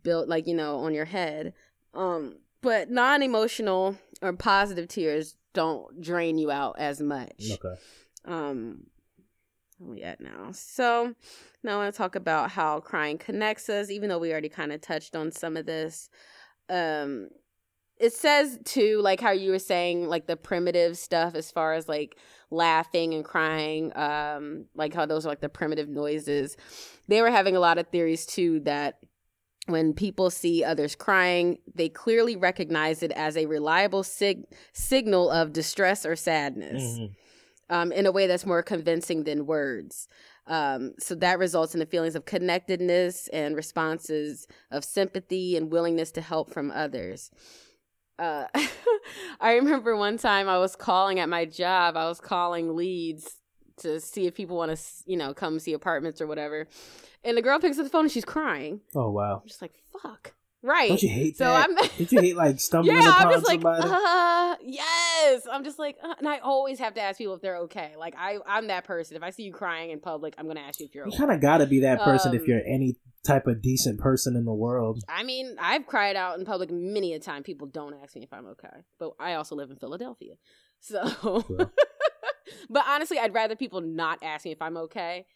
built, like, you know, on your head. Um, but non-emotional or positive tears don't drain you out as much. Okay. Um, we at now so now I want to talk about how crying connects us, even though we already kind of touched on some of this. Um it says too, like how you were saying, like the primitive stuff as far as like laughing and crying, um like how those are like the primitive noises. They were having a lot of theories too that when people see others crying, they clearly recognize it as a reliable sig- signal of distress or sadness. Mm-hmm. Um, in a way that's more convincing than words. Um, so that results in the feelings of connectedness and responses of sympathy and willingness to help from others. Uh, I remember one time I was calling at my job. I was calling leads to see if people want to, you know, come see apartments or whatever. And the girl picks up the phone and she's crying. Oh, wow. I'm just like, fuck. Right. Don't you hate so that? I'm, Don't you hate like stumbling yeah, upon I'm just somebody? Like, uh, yes. I'm just like, uh, and I always have to ask people if they're okay. Like I, I'm that person. If I see you crying in public, I'm going to ask you if you're okay. You kind of got to be that person um, if you're any type of decent person in the world. I mean, I've cried out in public many a time. People don't ask me if I'm okay. But I also live in Philadelphia. So, well. But honestly, I'd rather people not ask me if I'm okay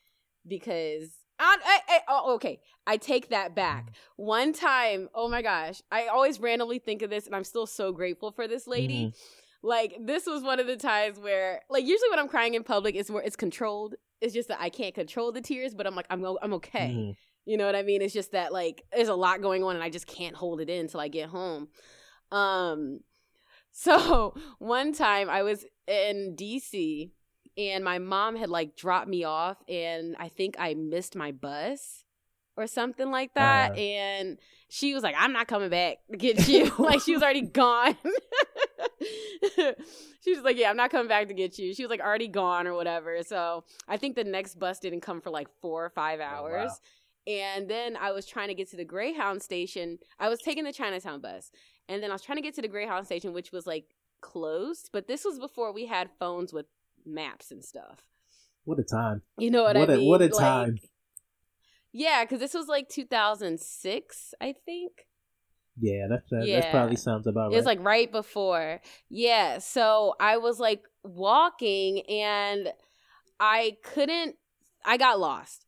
because... I, I, I, oh, okay, I take that back. One time, oh my gosh, I always randomly think of this, and I'm still so grateful for this lady. Mm-hmm. Like, this was one of the times where, like, usually when I'm crying in public, it's more, it's controlled. It's just that I can't control the tears, but I'm like, I'm, I'm okay. Mm-hmm. You know what I mean? It's just that, like, there's a lot going on, and I just can't hold it in until I get home. Um, so one time I was in D C, and my mom had like dropped me off, and I think I missed my bus or something like that. Uh, and she was like, I'm not coming back to get you. Like, she was already gone. She was like, yeah, I'm not coming back to get you. She was like already gone or whatever. So I think the next bus didn't come for like four or five hours. Oh, wow. And then I was trying to get to the Greyhound station. I was taking the Chinatown bus. And then I was trying to get to the Greyhound station, which was like closed. But this was before we had phones with maps and stuff. What a time. You know what, what I a, mean? What a like, time. Yeah, because this was like two thousand six, I think. Yeah, that's that, yeah. That probably sounds about right. It was like right before. Yeah, so I was like walking and I couldn't, I got lost.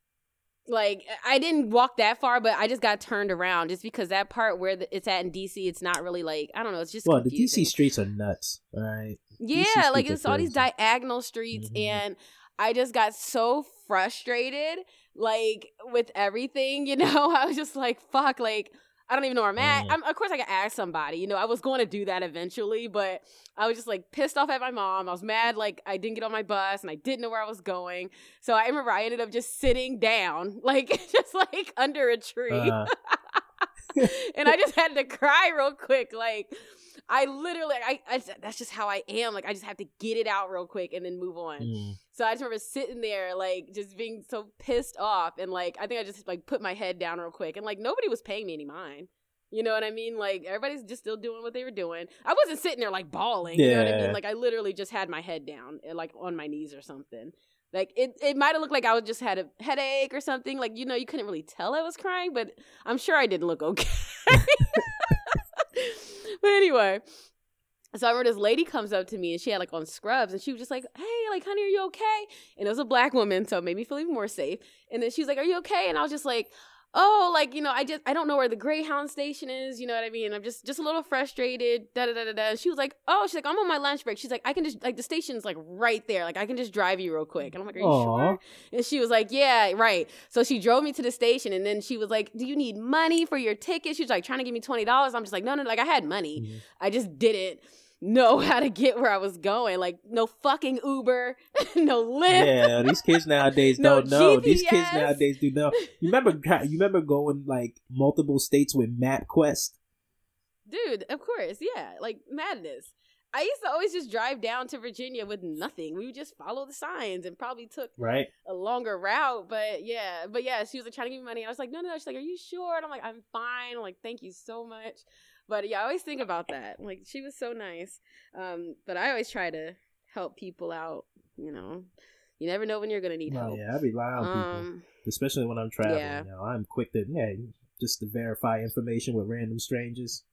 Like, I didn't walk that far, but I just got turned around just because that part where the, it's at in D C, it's not really like, I don't know, it's just well, confusing. The D C streets are nuts, right? Yeah, like it's all these diagonal streets, mm-hmm. and I just got so frustrated, like, with everything, you know? I was just like, fuck, like, I don't even know where I'm at. Mm. I'm, of course, I could ask somebody, you know? I was going to do that eventually, but I was just, like, pissed off at my mom. I was mad, like, I didn't get on my bus, and I didn't know where I was going. So I remember I ended up just sitting down, like, just, like, under a tree. Uh. And I just had to cry real quick. Like, I literally, I, I that's just how I am. Like, I just have to get it out real quick and then move on. Mm. So I just remember sitting there, like, just being so pissed off. And, like, I think I just, like, put my head down real quick. And, like, nobody was paying me any mind. You know what I mean? Like, everybody's just still doing what they were doing. I wasn't sitting there, like, bawling. Yeah. You know what I mean? Like, I literally just had my head down, like, on my knees or something. Like, it, it might have looked like I was just had a headache or something. Like, you know, you couldn't really tell I was crying, but I'm sure I didn't look okay. But anyway... So I remember this lady comes up to me and she had like on scrubs and she was just like, hey, like, honey, are you okay? And it was a black woman, so it made me feel even more safe. And then she was like, are you okay? And I was just like, oh, like, you know, I just, I don't know where the Greyhound station is. You know what I mean? And I'm just, just a little frustrated. Da da da da da. She was like, oh, she's like, I'm on my lunch break. She's like, I can just, like, the station's like right there. Like, I can just drive you real quick. And I'm like, are you Aww. Sure? And she was like, yeah, right. So she drove me to the station and then she was like, do you need money for your ticket? She was like trying to give me twenty dollars. I'm just like, no, no, like I had money. Mm-hmm. I just didn't. know how to get where I was going. Like, no fucking Uber, no Lyft. Yeah, these kids nowadays no don't know. G P S. These kids nowadays do know. You remember, you remember going, like, multiple states with MapQuest? Dude, of course, yeah. Like, madness. I used to always just drive down to Virginia with nothing. We would just follow the signs and probably took right. a longer route. But yeah, but yeah, she was like trying to give me money. I was like, no, no, no. She's like, are you sure? And I'm like, I'm fine. I'm like, thank you so much. But yeah, I always think about that. Like, she was so nice. Um, but I always try to help people out. You know, you never know when you're going to need help. Oh, yeah, I rely on um, people, especially when I'm traveling. Yeah. You know, I'm quick to, yeah, just to verify information with random strangers.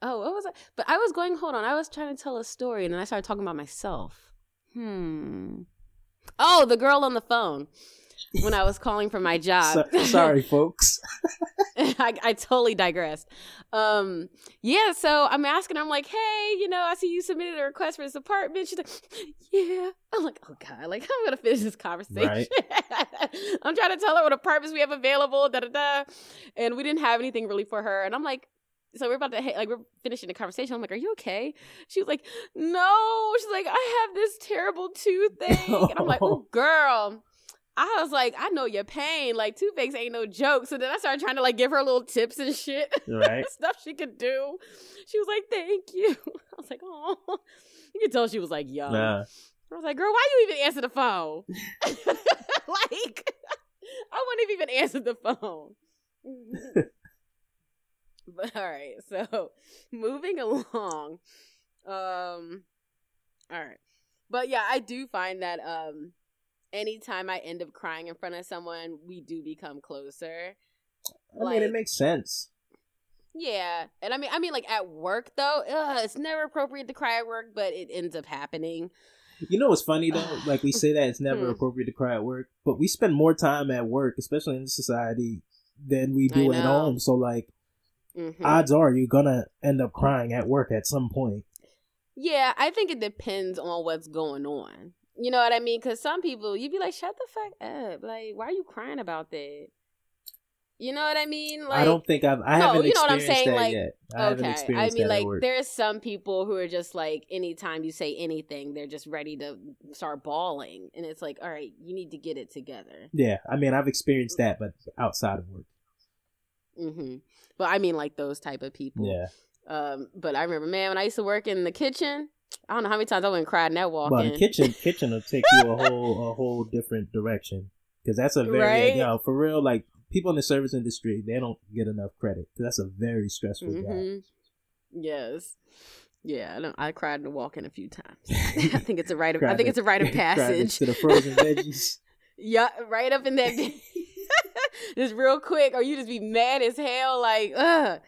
Oh, what was I? But I was going, hold on. I was trying to tell a story, and then I started talking about myself. Hmm. Oh, the girl on the phone when I was calling for my job. So, sorry, folks. I, I totally digressed. Um, yeah, so I'm asking her, I'm like, hey, you know, I see you submitted a request for this apartment. She's like, yeah. I'm like, oh, God, like, I'm going to finish this conversation. Right. I'm trying to tell her what apartments we have available, da-da-da. And we didn't have anything really for her. And I'm like, so we're about to, like, we're finishing the conversation. I'm like, are you okay? She was like, no. She's like, I have this terrible toothache. And I'm like, oh, girl. I was like, I know your pain. Like, toothaches ain't no joke. So then I started trying to, like, give her little tips and shit. Right. Stuff she could do. She was like, thank you. I was like, oh. You could tell she was like, yo. Nah. I was like, girl, why you even answer the phone? Like, I wouldn't have even answered the phone. But all right, so moving along, um, all right, but yeah, I do find that um, anytime I end up crying in front of someone, we do become closer. I like, mean, it makes sense. Yeah, and I mean, I mean, like at work though, ugh, it's never appropriate to cry at work, but it ends up happening. You know what's funny though? Like we say that it's never appropriate to cry at work, but we spend more time at work, especially in society, than we do at home. So like. Mm-hmm. Odds are you're gonna end up crying at work at some point. Yeah, I think it depends on what's going on. You know what I mean? Because some people, you'd be like, shut the fuck up. Like, why are you crying about that? You know what I mean? Like, I don't think I've, I no, haven't you know experienced what I'm saying? That like, yet. I okay. haven't I mean, like, there's some people who are just like, anytime you say anything, they're just ready to start bawling. And it's like, all right, you need to get it together. Yeah, I mean, I've experienced that, but outside of work. Mm-hmm. But I mean, like those type of people. Yeah. Um, but I remember, man, when I used to work in the kitchen, I don't know how many times I went and cried in that walk-in. Well, the kitchen, kitchen will take you a whole, a whole different direction because that's a very, right? you know, for real, like people in the service industry, they don't get enough credit because that's a very stressful mm-hmm. job. Yes. Yeah, I, don't, I cried in the walk-in a few times. I think it's a rite of, I think to, it's a rite of passage. To the frozen veggies. Yeah, right up in that. Just real quick, or you just be mad as hell. Like, ugh,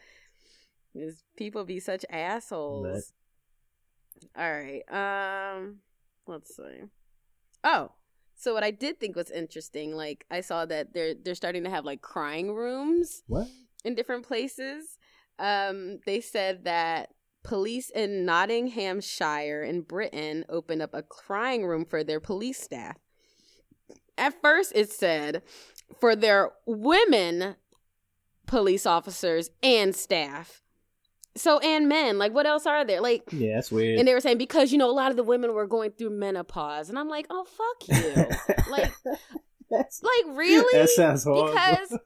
just people be such assholes. But... all right, um, let's see. Oh, so what I did think was interesting, like I saw that they're they're starting to have like crying rooms what? in different places. Um, they said that police in Nottinghamshire in Britain opened up a crying room for their police staff. At first, it said. For their women police officers and staff. So, and men. Like, what else are there? Like, yeah, that's weird. And they were saying, because, you know, a lot of the women were going through menopause. And I'm like, oh, fuck you. Like, that's, like, really? That sounds horrible. Because,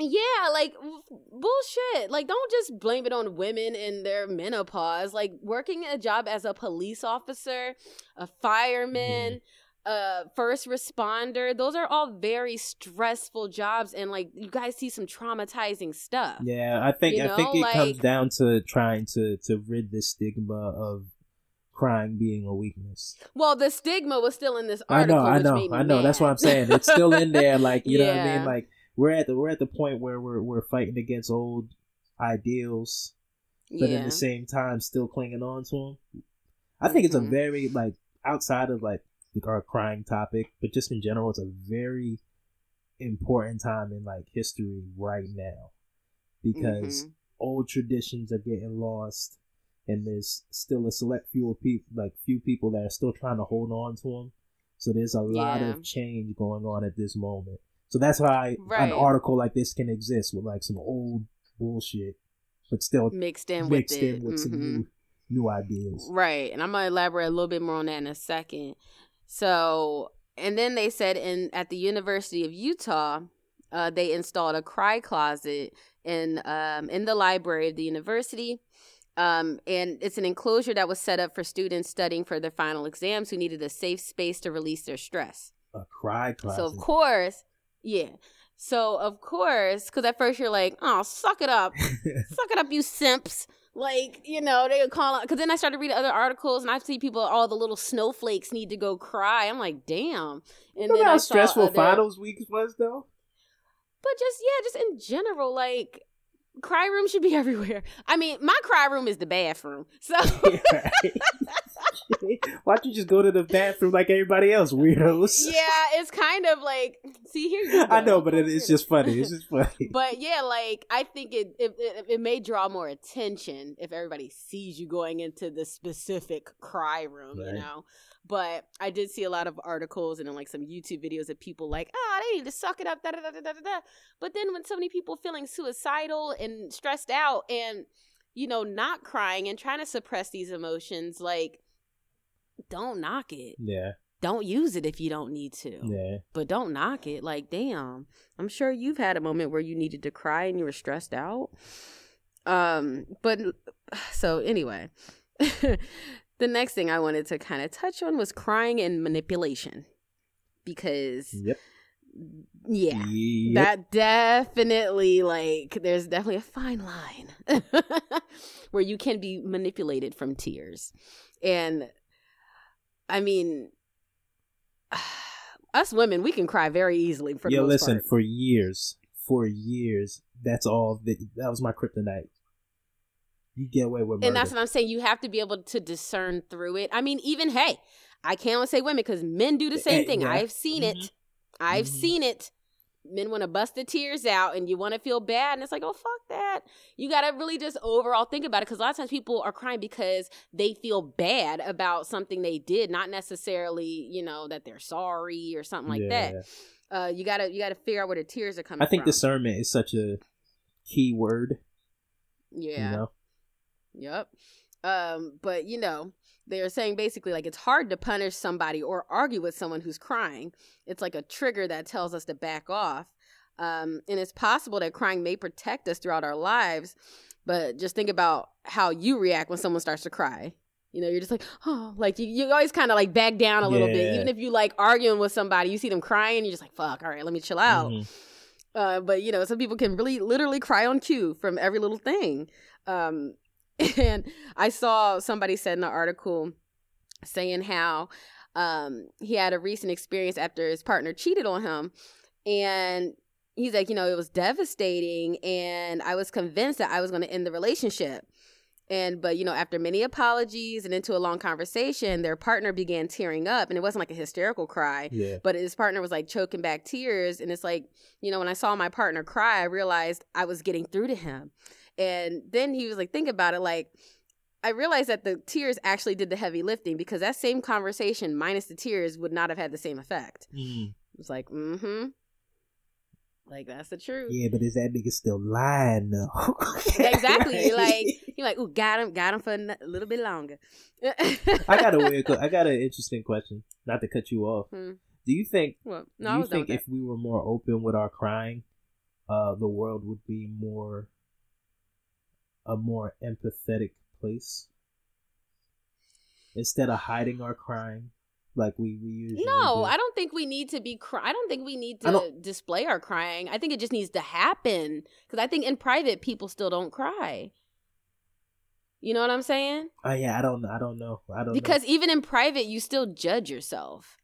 yeah, like, bullshit. Like, don't just blame it on women and their menopause. Like, working a job as a police officer, a fireman, mm. Uh, first responder, those are all very stressful jobs, and like you guys see some traumatizing stuff. Yeah, I think you know? I think it like, comes down to trying to to rid the stigma of crying being a weakness. Well, the stigma was still in this article. I know, I know, I know. Mad. That's what I'm saying. It's still in there. Like you yeah. know what I mean. Like we're at the we're at the point where we're we're fighting against old ideals, but yeah. at the same time still clinging on to them. I think mm-hmm. it's a very like outside of like. Our crying topic, but just in general, it's a very important time in like history right now because mm-hmm. old traditions are getting lost, and there's still a select few of people, like few people that are still trying to hold on to them. So there's a lot yeah. of change going on at this moment. So that's why right. an article like this can exist with like some old bullshit but still mixed in mixed with, in it. with mm-hmm. some new, new ideas. Right. And I'm going to elaborate a little bit more on that in a second. So, and then they said in at the University of Utah, uh, they installed a cry closet in um, in the library of the university. Um, and it's an enclosure that was set up for students studying for their final exams who needed a safe space to release their stress. A cry closet. So, of course, yeah. So, of course, because at first you're like, oh, suck it up. Suck it up, you simps. Like, you know, they would call out. Because then I started reading other articles, and I see people, all oh, the little snowflakes need to go cry. I'm like, damn. And you know how stressful other... finals weeks was, though? But just, yeah, just in general, like... Cry room should be everywhere. I mean, my cry room is the bathroom. So yeah, right. Why don't you just go to the bathroom like everybody else, weirdos? Yeah, it's kind of like, see here. You go. I know, but it, it's just funny. It's just funny. But yeah, like I think it it, it it may draw more attention if everybody sees you going into the specific cry room, right. You know. But I did see a lot of articles and then like some YouTube videos of people like, ah, oh, they need to suck it up, da da da da da da. But then when so many people feeling suicidal and stressed out and, you know, not crying and trying to suppress these emotions, like, don't knock it. Yeah. Don't use it if you don't need to. Yeah. But don't knock it. Like, damn, I'm sure you've had a moment where you needed to cry and you were stressed out. Um, but so anyway. The next thing I wanted to kind of touch on was crying and manipulation, because yep. yeah, yep. that definitely like there's definitely a fine line where you can be manipulated from tears. And I mean, us women, we can cry very easily. For Yo, the most listen, part. for years, for years, that's all that, that was my kryptonite. You get away with murder. And that's what I'm saying. You have to be able to discern through it. I mean, even, hey, I can't only say women because men do the same thing. Yeah. I've seen mm-hmm. it. I've mm-hmm. seen it. Men want to bust the tears out and you want to feel bad. And it's like, oh, fuck that. You got to really just overall think about it, because a lot of times people are crying because they feel bad about something they did, not necessarily, you know, that they're sorry or something like yeah. that. Uh, you got to you got to figure out where the tears are coming from. I think from. Discernment is such a key word. Yeah. You know? Yep. Um, but, you know, they're saying basically like it's hard to punish somebody or argue with someone who's crying. It's like a trigger that tells us to back off. Um, and it's possible that crying may protect us throughout our lives. But just think about how you react when someone starts to cry. You know, you're just like, oh, like you, you always kind of like back down a yeah. little bit. Even if you like arguing with somebody, you see them crying, you're just like, fuck, all right, let me chill out. Mm-hmm. Uh, but, you know, some people can really literally cry on cue from every little thing. Um And I saw somebody said in an article saying how um, he had a recent experience after his partner cheated on him. And he's like, you know, it was devastating. And I was convinced that I was going to end the relationship. And but, you know, after many apologies and into a long conversation, their partner began tearing up. And it wasn't like a hysterical cry, yeah. but his partner was like choking back tears. And it's like, you know, when I saw my partner cry, I realized I was getting through to him. And then he was like, think about it. Like, I realized that the tears actually did the heavy lifting, because that same conversation minus the tears would not have had the same effect. Mm. It was like, mm-hmm. Like, that's the truth. Yeah, but is that nigga still lying though? Exactly. Right? You're like, you're like, ooh, got him, got him for a little bit longer. I got a weird, I got an interesting question. Not to cut you off. Hmm. Do you think? Well, no, do you think if we were more open with our crying, uh, the world would be more a more empathetic place instead of hiding our crying like we, we usually no do. I don't think we need to be cry- I don't think we need to display our crying. I think it just needs to happen, because I think in private people still don't cry. You know what I'm saying? Oh yeah, I don't I don't know I don't because know. Even in private you still judge yourself,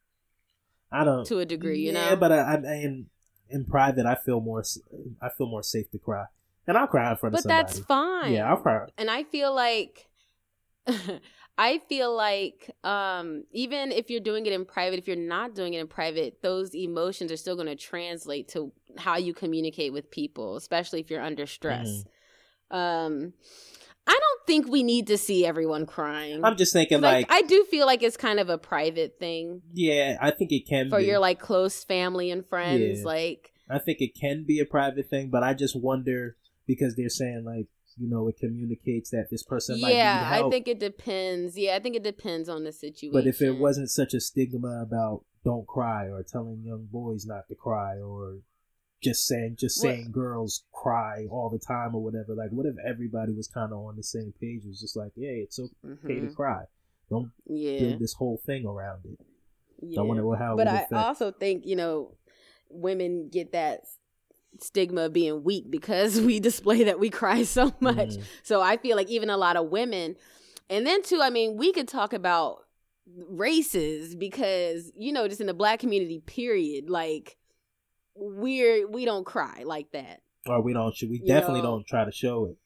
I don't to a degree, you yeah, know. Yeah, but I, I in, in private I feel more I feel more safe to cry. And I'll cry in front but of somebody. But that's fine. Yeah, I'll cry. And I feel like, I feel like um, even if you're doing it in private, if you're not doing it in private, those emotions are still going to translate to how you communicate with people, especially if you're under stress. Mm. Um, I don't think we need to see everyone crying. I'm just thinking like, like... I do feel like it's kind of a private thing. Yeah, I think it can for be. For your like close family and friends. Yeah. Like I think it can be a private thing, but I just wonder... Because they're saying like you know, it communicates that this person yeah, might need help. I think it depends. Yeah, I think it depends on the situation. But if it wasn't such a stigma about don't cry or telling young boys not to cry or just saying just saying what? girls cry all the time or whatever, like what if everybody was kind of on the same page? It was just like, yeah, it's okay mm-hmm. to cry. Don't yeah. build this whole thing around it. Yeah. So I wonder how. But I also think, you know, women get that stigma of being weak because we display that we cry so much. Mm-hmm. So I feel like even a lot of women, and then too, I mean, we could talk about races because, you know, just in the Black community, period, like we're we don't cry like that. Or we don't. We you definitely know? don't try to show it.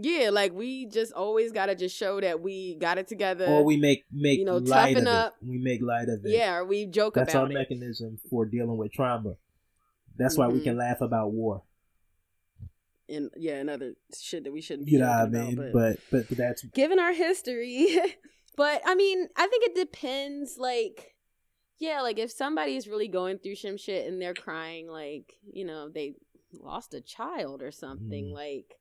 Yeah, like we just always gotta just show that we got it together, or we make make you know light toughen of up. It. We make light of it. Yeah, or we joke That's about it. That's our mechanism for dealing with trauma. That's why mm-hmm. we can laugh about war. And yeah, and other shit that we shouldn't be. You know what I mean? About, but, but but that's given our history. But I mean, I think it depends. Like, yeah, like if somebody is really going through some shit and they're crying, like you know they lost a child or something, mm. like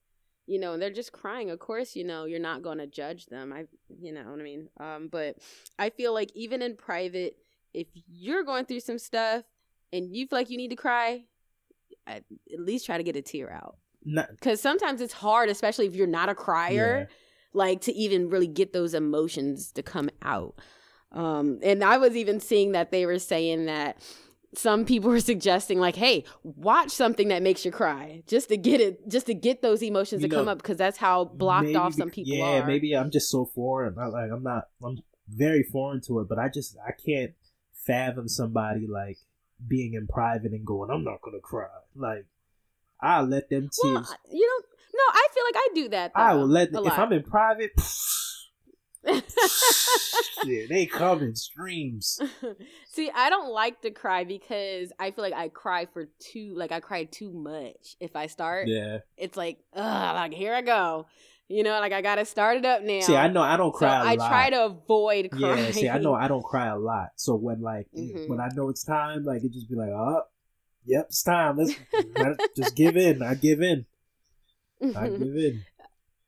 you know, and they're just crying. Of course, you know you're not going to judge them. I, you know what I mean. Um, but I feel like even in private, if you're going through some stuff and you feel like you need to cry, at least try to get a tear out. Because sometimes it's hard, especially if you're not a crier, yeah. like to even really get those emotions to come out. Um, and I was even seeing that they were saying that some people were suggesting like, hey, watch something that makes you cry just to get it, just to get those emotions you to know, come up. Because that's how blocked maybe, off some people yeah, are. Yeah, maybe I'm just so foreign. I, like, I'm not, I'm very foreign to it, but I just, I can't fathom somebody like, being in private and going, I'm not gonna cry. Like, I let them tears. Well, you don't. No, I feel like I do that. Though, I will let them, if lot. I'm in private. Shit, they come in streams. See, I don't like to cry because I feel like I cry for too. Like I cry too much. If I start, yeah, it's like, ugh, like here I go. You know, like I gotta start it up now. See, I know I don't cry. So a I lot. try to avoid crying. Yeah, see, I know I don't cry a lot. So when like mm-hmm. when I know it's time, like it just be like, oh, yep, it's time. Let's just give in. I give in. I give in.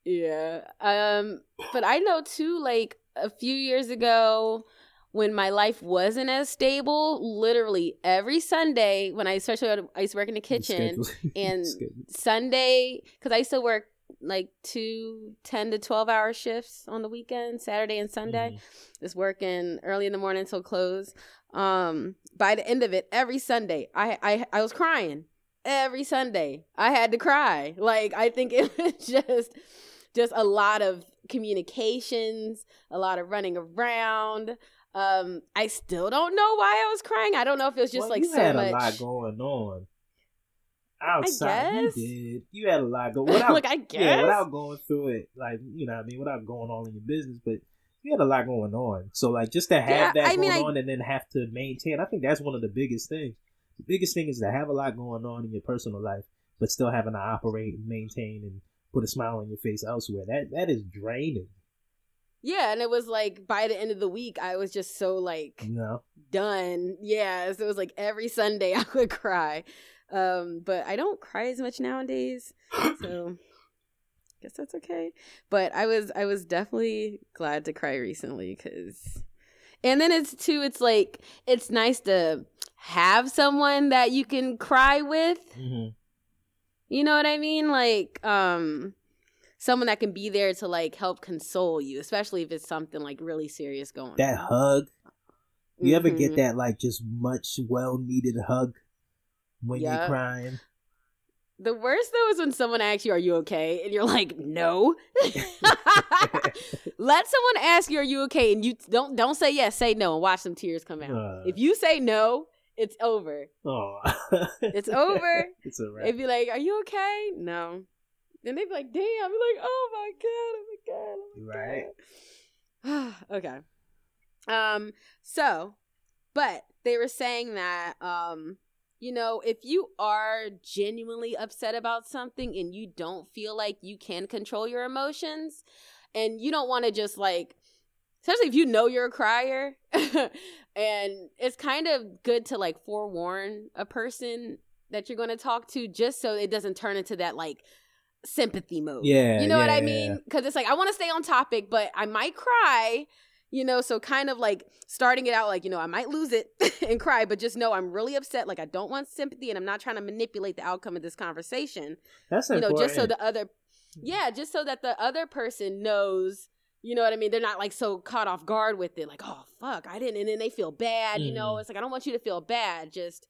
Yeah. Um. But I know too. Like a few years ago, when my life wasn't as stable, literally every Sunday when I especially I used to work in the kitchen and Sunday because I used to work. Like two ten to twelve hour shifts on the weekend, Saturday and Sunday. Mm. Just working early in the morning till close. Um, by the end of it, every Sunday, I, I I was crying. Every Sunday, I had to cry. Like I think it was just just a lot of communications, a lot of running around. Um, I still don't know why I was crying. I don't know if it was just well, like you so had much a lot going on. Outside, you did. You had a lot going. Without, like I guess, yeah, without going through it, like you know, what I mean, without going all in your business, but you had a lot going on. So, like, just to have yeah, that I going mean, I... on and then have to maintain, I think that's one of the biggest things. The biggest thing is to have a lot going on in your personal life, but still having to operate and maintain and put a smile on your face elsewhere. That that is draining. Yeah, and it was like by the end of the week, I was just so like you know? done. Yeah, so it was like every Sunday I would cry. Um, but I don't cry as much nowadays, so I guess that's okay. But I was, I was definitely glad to cry recently because, and then it's too, it's like, it's nice to have someone that you can cry with, mm-hmm. you know what I mean? Like, um, someone that can be there to like help console you, especially if it's something like really serious going that on. That hug, you mm-hmm. ever get that like just much well needed hug? When yep. you're crying. The worst, though, is when someone asks you, are you okay? And you're like, no. Let someone ask you, are you okay? And you don't don't say yes, say no, and watch some tears come out. Uh, if you say no, it's over. Oh. It's over. It's a wrap. They'd be like, are you okay? No. Then they'd be like, damn. You're like, oh, my God. Oh, my God. Oh my God. Right. Okay. Um. So, but they were saying that... um. You know, if you are genuinely upset about something and you don't feel like you can control your emotions and you don't want to just like, especially if you know you're a crier and it's kind of good to like forewarn a person that you're going to talk to just so it doesn't turn into that like sympathy mode. Yeah, you know yeah, what I mean? Because it's like, I want to stay on topic, but I might cry, you know? So kind of like starting it out like, you know, I might lose it and cry, but just know I'm really upset. Like, I don't want sympathy, and I'm not trying to manipulate the outcome of this conversation. That's important. You know, just so the other, yeah, just so that the other person knows, you know what I mean? They're not like so caught off guard with it. Like, oh, fuck, I didn't. And then they feel bad, you mm. know? It's like, I don't want you to feel bad. Just,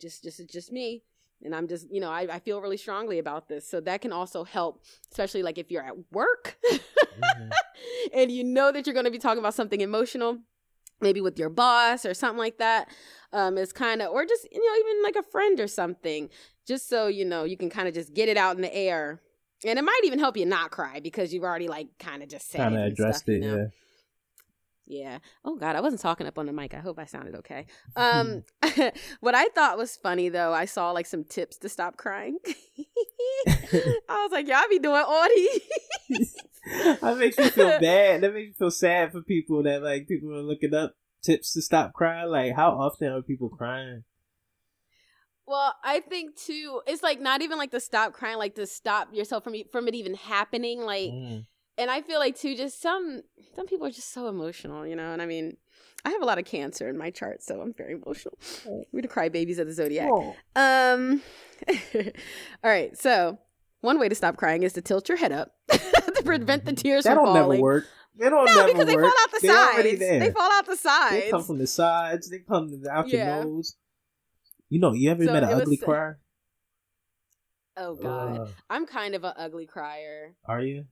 just, just, it's just me. And I'm just, you know, I, I feel really strongly about this. So that can also help, especially like if you're at work mm-hmm. and you know that you're going to be talking about something emotional, maybe with your boss or something like that. Um, it's kind of, or just, you know, even like a friend or something, just so, you know, you can kind of just get it out in the air. And it might even help you not cry because you've already like kind of just said kind of addressed stuff, it, you know? Yeah. Yeah. Oh, God, I wasn't talking up on the mic. I hope I sounded okay. Um, what I thought was funny, though, I saw like some tips to stop crying. I was like, y'all be doing all these. That makes me feel bad. That makes me feel sad for people that like people are looking up tips to stop crying. Like, how often are people crying? Well, I think, too, it's like not even like to stop crying, like to stop yourself from from it even happening. Like. Mm. And I feel like, too, just some some people are just so emotional, you know? And I mean, I have a lot of Cancer in my chart, so I'm very emotional. We're the crybabies of the Zodiac. Oh. Um, all right. So one way to stop crying is to tilt your head up to prevent the tears from falling. That'll never work. They don't no, never because they work. fall out the They're sides. They fall out the sides. They come from the sides. They come from the, out yeah. your nose. You know, you ever so met an ugly was, crier? Oh, God. Uh, I'm kind of an ugly crier. Are you?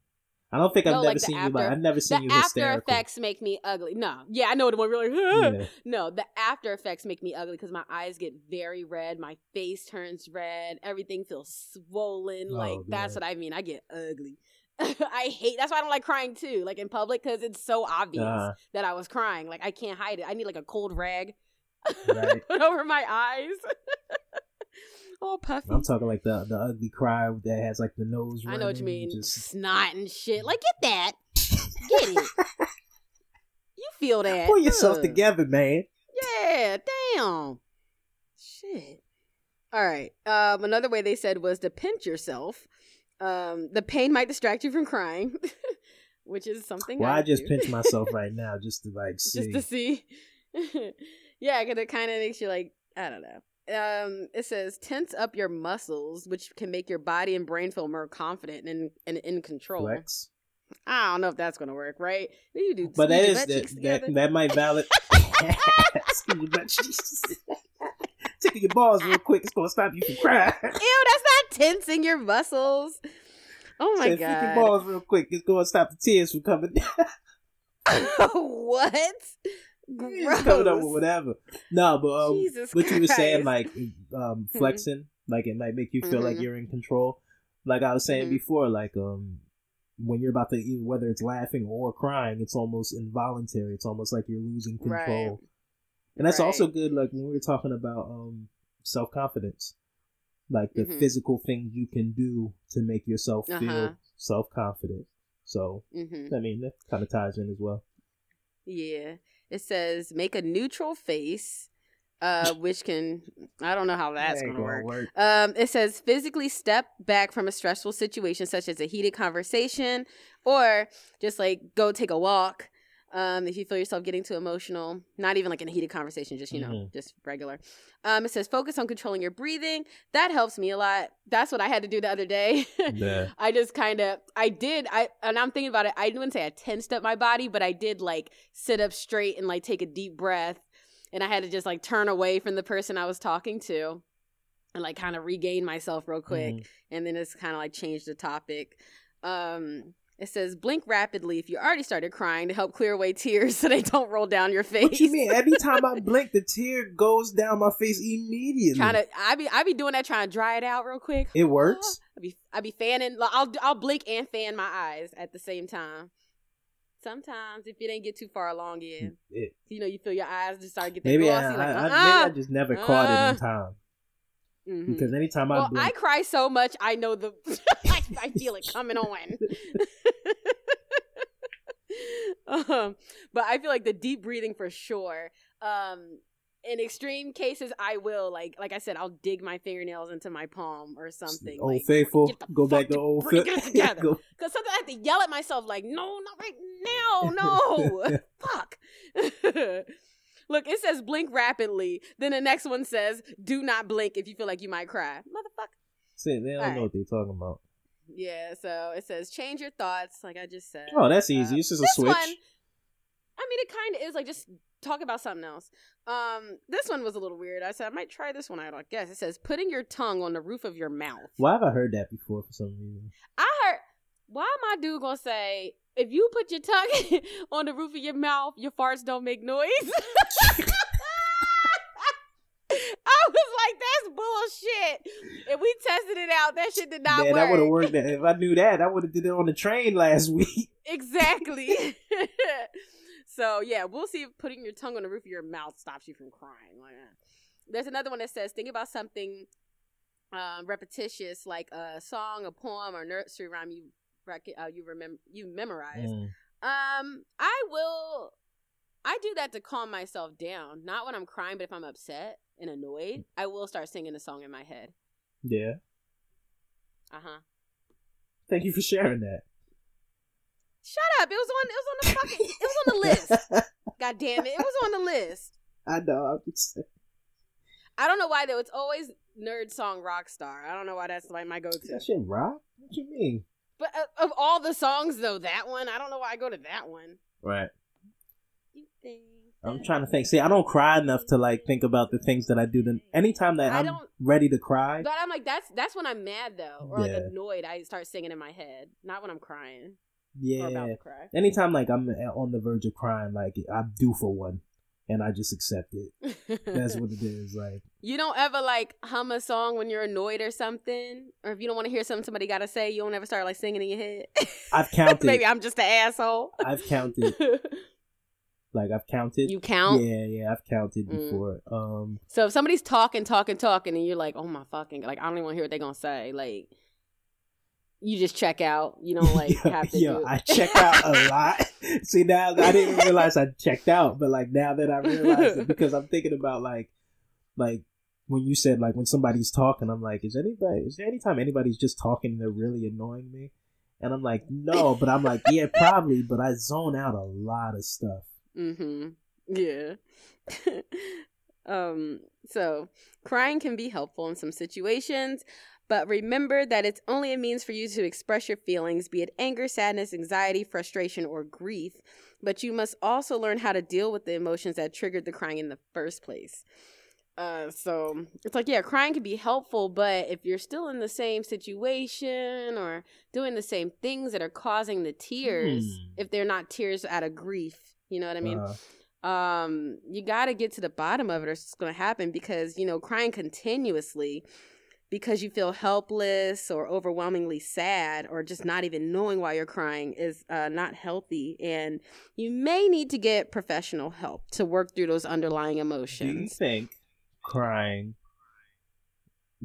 I don't think no, I've never like seen after, you, but I've never seen you hysterical. The after effects make me ugly. No. Yeah, I know the one. We're like, ah. yeah. No, the after effects make me ugly because my eyes get very red. My face turns red. Everything feels swollen. Oh, like, God. That's what I mean. I get ugly. I hate, that's why I don't like crying too, like in public, because it's so obvious uh, that I was crying. Like, I can't hide it. I need like a cold rag right. put over my eyes. All puffy. I'm talking like the, the ugly cry that has like the nose running. I know what you mean. Just... snot and shit. Like, get that. Get it. You feel that. Pull yourself Ugh. together, man. Yeah, damn. Shit. All right. Um, another way they said was to pinch yourself. Um, the pain might distract you from crying, which is something Well, I, I just do. pinch myself right now just to like see. Just to see. Yeah, because it kind of makes you like, I don't know. Um, it says tense up your muscles, which can make your body and brain feel more confident and and in control. Flex. I don't know if that's gonna work, right? You do, but that is that, that that might valid. Tickle your balls real quick; it's gonna stop you from crying. Ew, that's not tensing your muscles. Oh my so god! Tickle your balls real quick; it's gonna stop the tears from coming down. What? Gross. Coming up with whatever. No, but um, what Christ. you were saying, like um, flexing, like it might make you feel mm-hmm. like you're in control. Like I was saying mm-hmm. before, like um, when you're about to eat, whether it's laughing or crying, it's almost involuntary. It's almost like you're losing control. Right. And that's right. also good. Like when we were talking about um, self confidence, like the mm-hmm. physical things you can do to make yourself feel uh-huh. self confident. So mm-hmm. I mean, that kind of ties in as well. Yeah. It says make a neutral face, uh, which can, I don't know how that's that going to work. work. Um, it says physically step back from a stressful situation, such as a heated conversation, or just like go take a walk. Um, if you feel yourself getting too emotional, not even like in a heated conversation, just, you know, mm-hmm. just regular. Um, it says focus on controlling your breathing. That helps me a lot. That's what I had to do the other day. Nah. I just kind of, I did, I, and I'm thinking about it. I wouldn't say I tensed up my body, but I did like sit up straight and like take a deep breath. And I had to just like turn away from the person I was talking to and like kind of regain myself real quick. Mm-hmm. And then it's kind of like changed the topic. Um, It says, blink rapidly if you already started crying to help clear away tears so they don't roll down your face. What you mean? Every time I blink, the tear goes down my face immediately. Trying to, I be, I be doing that, trying to dry it out real quick. It works. I be, I be fanning. I'll, I'll blink and fan my eyes at the same time. Sometimes, if you didn't get too far along yet, it, you know, you feel your eyes just start getting glossy. I, like, I, uh-uh. maybe I just never uh-uh. caught it in time. Mm-hmm. Because anytime well, I blink, I cry so much, I know the, I, I feel it coming on. um, but I feel like the deep breathing for sure. Um, In extreme cases, I will, like like I said, I'll dig my fingernails into my palm or something. Old like, Faithful, go back to Old Faithful. Get it together. Because sometimes I have to yell at myself, like, no, not right now, no, fuck. Look, it says blink rapidly. Then the next one says, do not blink if you feel like you might cry. Motherfucker. See, they don't All know right. what they're talking about. Yeah, so it says change your thoughts, like I just said. Oh, that's easy. Uh, it's just a switch. One, I mean, it kind of is, like, just... talk about something else. Um, this one was a little weird. I said I might try this one out, I guess. It says putting your tongue on the roof of your mouth. Why have I heard that before for some reason? I heard. Why am I dude gonna say if you put your tongue on the roof of your mouth, your farts don't make noise? I was like, that's bullshit. And we tested it out. That shit did not Man, work. That would have worked. If I knew that, I would have did it on the train last week. Exactly. So, yeah, we'll see if putting your tongue on the roof of your mouth stops you from crying. Like, there's another one that says, think about something uh, repetitious, like a song, a poem, or nursery rhyme you rec- uh, you remember you memorized. Mm. Um, I will, I do that to calm myself down. Not when I'm crying, but if I'm upset and annoyed, I will start singing a song in my head. Yeah. Uh-huh. Thank you for sharing that. Shut up! It was on. It was on the fucking. It was on the list. God damn it! It was on the list. I know. I'm just... I don't know why though. It's always nerd song Rockstar. I don't know why that's like my go-to. That shit rock? What you mean? But uh, of all the songs though, that one. I don't know why I go to that one. Right. You think I'm trying to think. See, I don't cry enough to like think about the things that I do. Then anytime that I I'm ready to cry, but I'm like that's that's when I'm mad though, or yeah. like annoyed. I start singing in my head, not when I'm crying. Yeah, anytime like I'm on the verge of crying, like I'm due for one and I just accept it. That's what it is. Like, you don't ever like hum a song when you're annoyed or something, or if you don't want to hear something somebody gotta say, you don't ever start like singing in your head. I've counted. Maybe I'm just an asshole. I've counted. Like I've counted. You count? Yeah, yeah, I've counted before. Mm. Um so if somebody's talking talking talking and you're like, oh my fucking, like I don't even want to hear what they're gonna say, like you just check out. You don't like yo, have to yo, do it. I check out a lot. See, now I didn't realize I checked out, but like now that I realize it, because I'm thinking about like, like when you said like when somebody's talking, I'm like, is anybody? Is there any time anybody's just talking and they're really annoying me? And I'm like, no, but I'm like, yeah, probably, but I zone out a lot of stuff. Mm-hmm. Yeah. um. So crying can be helpful in some situations. But remember that it's only a means for you to express your feelings, be it anger, sadness, anxiety, frustration, or grief. But you must also learn how to deal with the emotions that triggered the crying in the first place. Uh, so it's like, yeah, crying can be helpful, but if you're still in the same situation or doing the same things that are causing the tears, mm. if they're not tears out of grief, you know what I mean? Uh. Um, you got to get to the bottom of it or it's going to happen because, you know, crying continuously because you feel helpless or overwhelmingly sad or just not even knowing why you're crying is uh, not healthy. And you may need to get professional help to work through those underlying emotions. Do you think crying,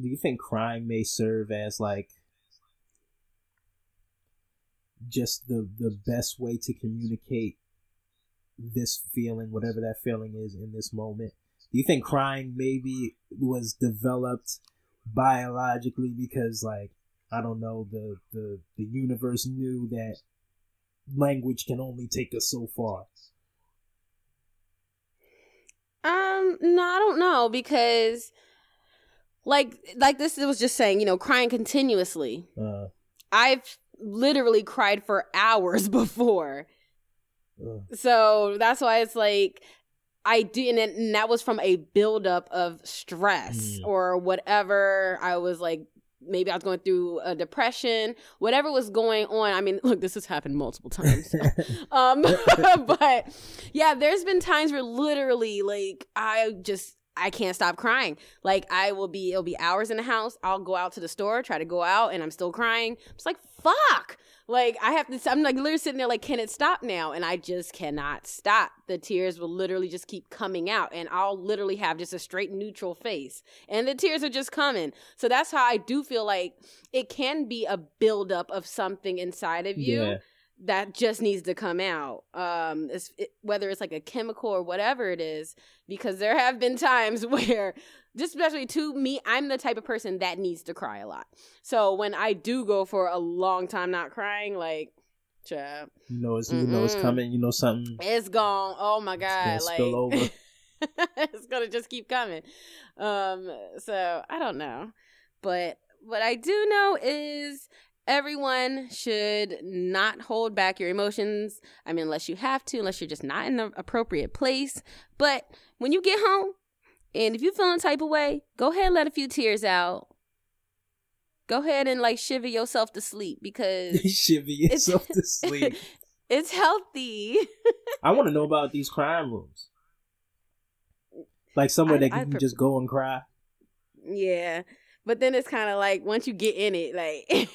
do you think crying may serve as like just the, the best way to communicate this feeling, whatever that feeling is in this moment? Do you think crying maybe was developed biologically because like I don't know the, the the universe knew that language can only take us so far? Um no, I don't know, because like like this it was just saying, you know, crying continuously. Uh, I've literally cried for hours before. Uh, so that's why it's like I do, and, it, and that was from a buildup of stress mm. or whatever. I was like, maybe I was going through a depression, whatever was going on. I mean, look, this has happened multiple times. So. um, but yeah, there's been times where literally, like, I just I can't stop crying. Like, I will be, it'll be hours in the house. I'll go out to the store, try to go out, and I'm still crying. I'm just like, fuck. Like, I have to, I'm like literally sitting there like, can it stop now? And I just cannot stop. The tears will literally just keep coming out and I'll literally have just a straight neutral face and the tears are just coming. So that's how I do feel like it can be a buildup of something inside of you yeah. that just needs to come out, um, it's, it, whether it's like a chemical or whatever it is, because there have been times where, just especially to me, I'm the type of person that needs to cry a lot. So when I do go for a long time not crying, like, child, you know it's, you know it's coming, you know something. It's gone. Oh my God. It's gonna like, spill over. It's going to just keep coming. Um, so I don't know. But what I do know is everyone should not hold back your emotions. I mean, unless you have to, unless you're just not in the appropriate place. But when you get home and if you're feeling type of way, go ahead and let a few tears out. Go ahead and like shiver yourself to sleep because shiver yourself to sleep. It's healthy. I want to know about these crime rooms. Like somewhere I, that I, you can I, just go and cry. Yeah. But then it's kind of like once you get in it, like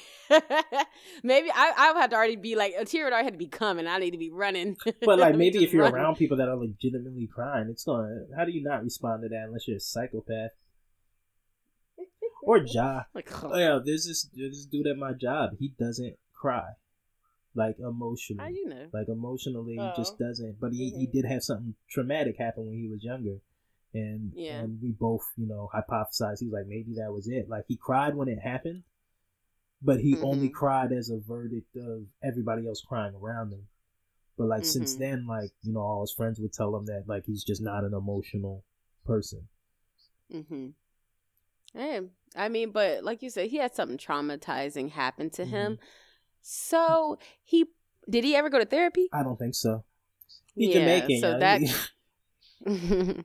maybe I, I would have to already be like a tear would already have to be coming. I need to be running. But like maybe if you're running around people that are legitimately crying, it's going. How do you not respond to that unless you're a psychopath or Ja? Like, oh. Oh, yeah, there's this there's this dude at my job. He doesn't cry, like emotionally. How you know? Like emotionally, oh. He just doesn't. But he, mm-hmm. he did have something traumatic happen when he was younger. And, yeah. and we both, you know, hypothesized. He was like, maybe that was it. Like, he cried when it happened, but he mm-hmm. only cried as a verdict of everybody else crying around him. But, like, mm-hmm. since then, like, you know, all his friends would tell him that, like, he's just not an emotional person. Mm-hmm. Yeah. I mean, but like you said, he had something traumatizing happen to mm-hmm. him. So, he did he ever go to therapy? I don't think so. He's yeah, Jamaican. So that...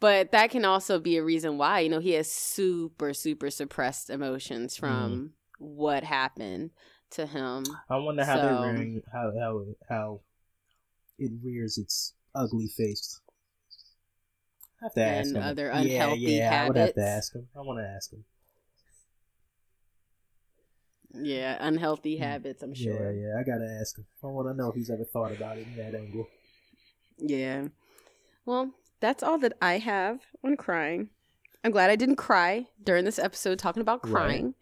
But that can also be a reason why, you know, he has super, super suppressed emotions from mm-hmm. what happened to him. I wonder how so, they're rearing, how how how it rears its ugly face. I have to ask him. And other unhealthy yeah, yeah, habits. I would have to ask him. I want to ask him. Yeah, unhealthy habits. I'm sure. Yeah, yeah. I gotta ask him. I want to know if he's ever thought about it in that angle. Yeah. Well. That's all that I have on crying. I'm glad I didn't cry during this episode talking about crying.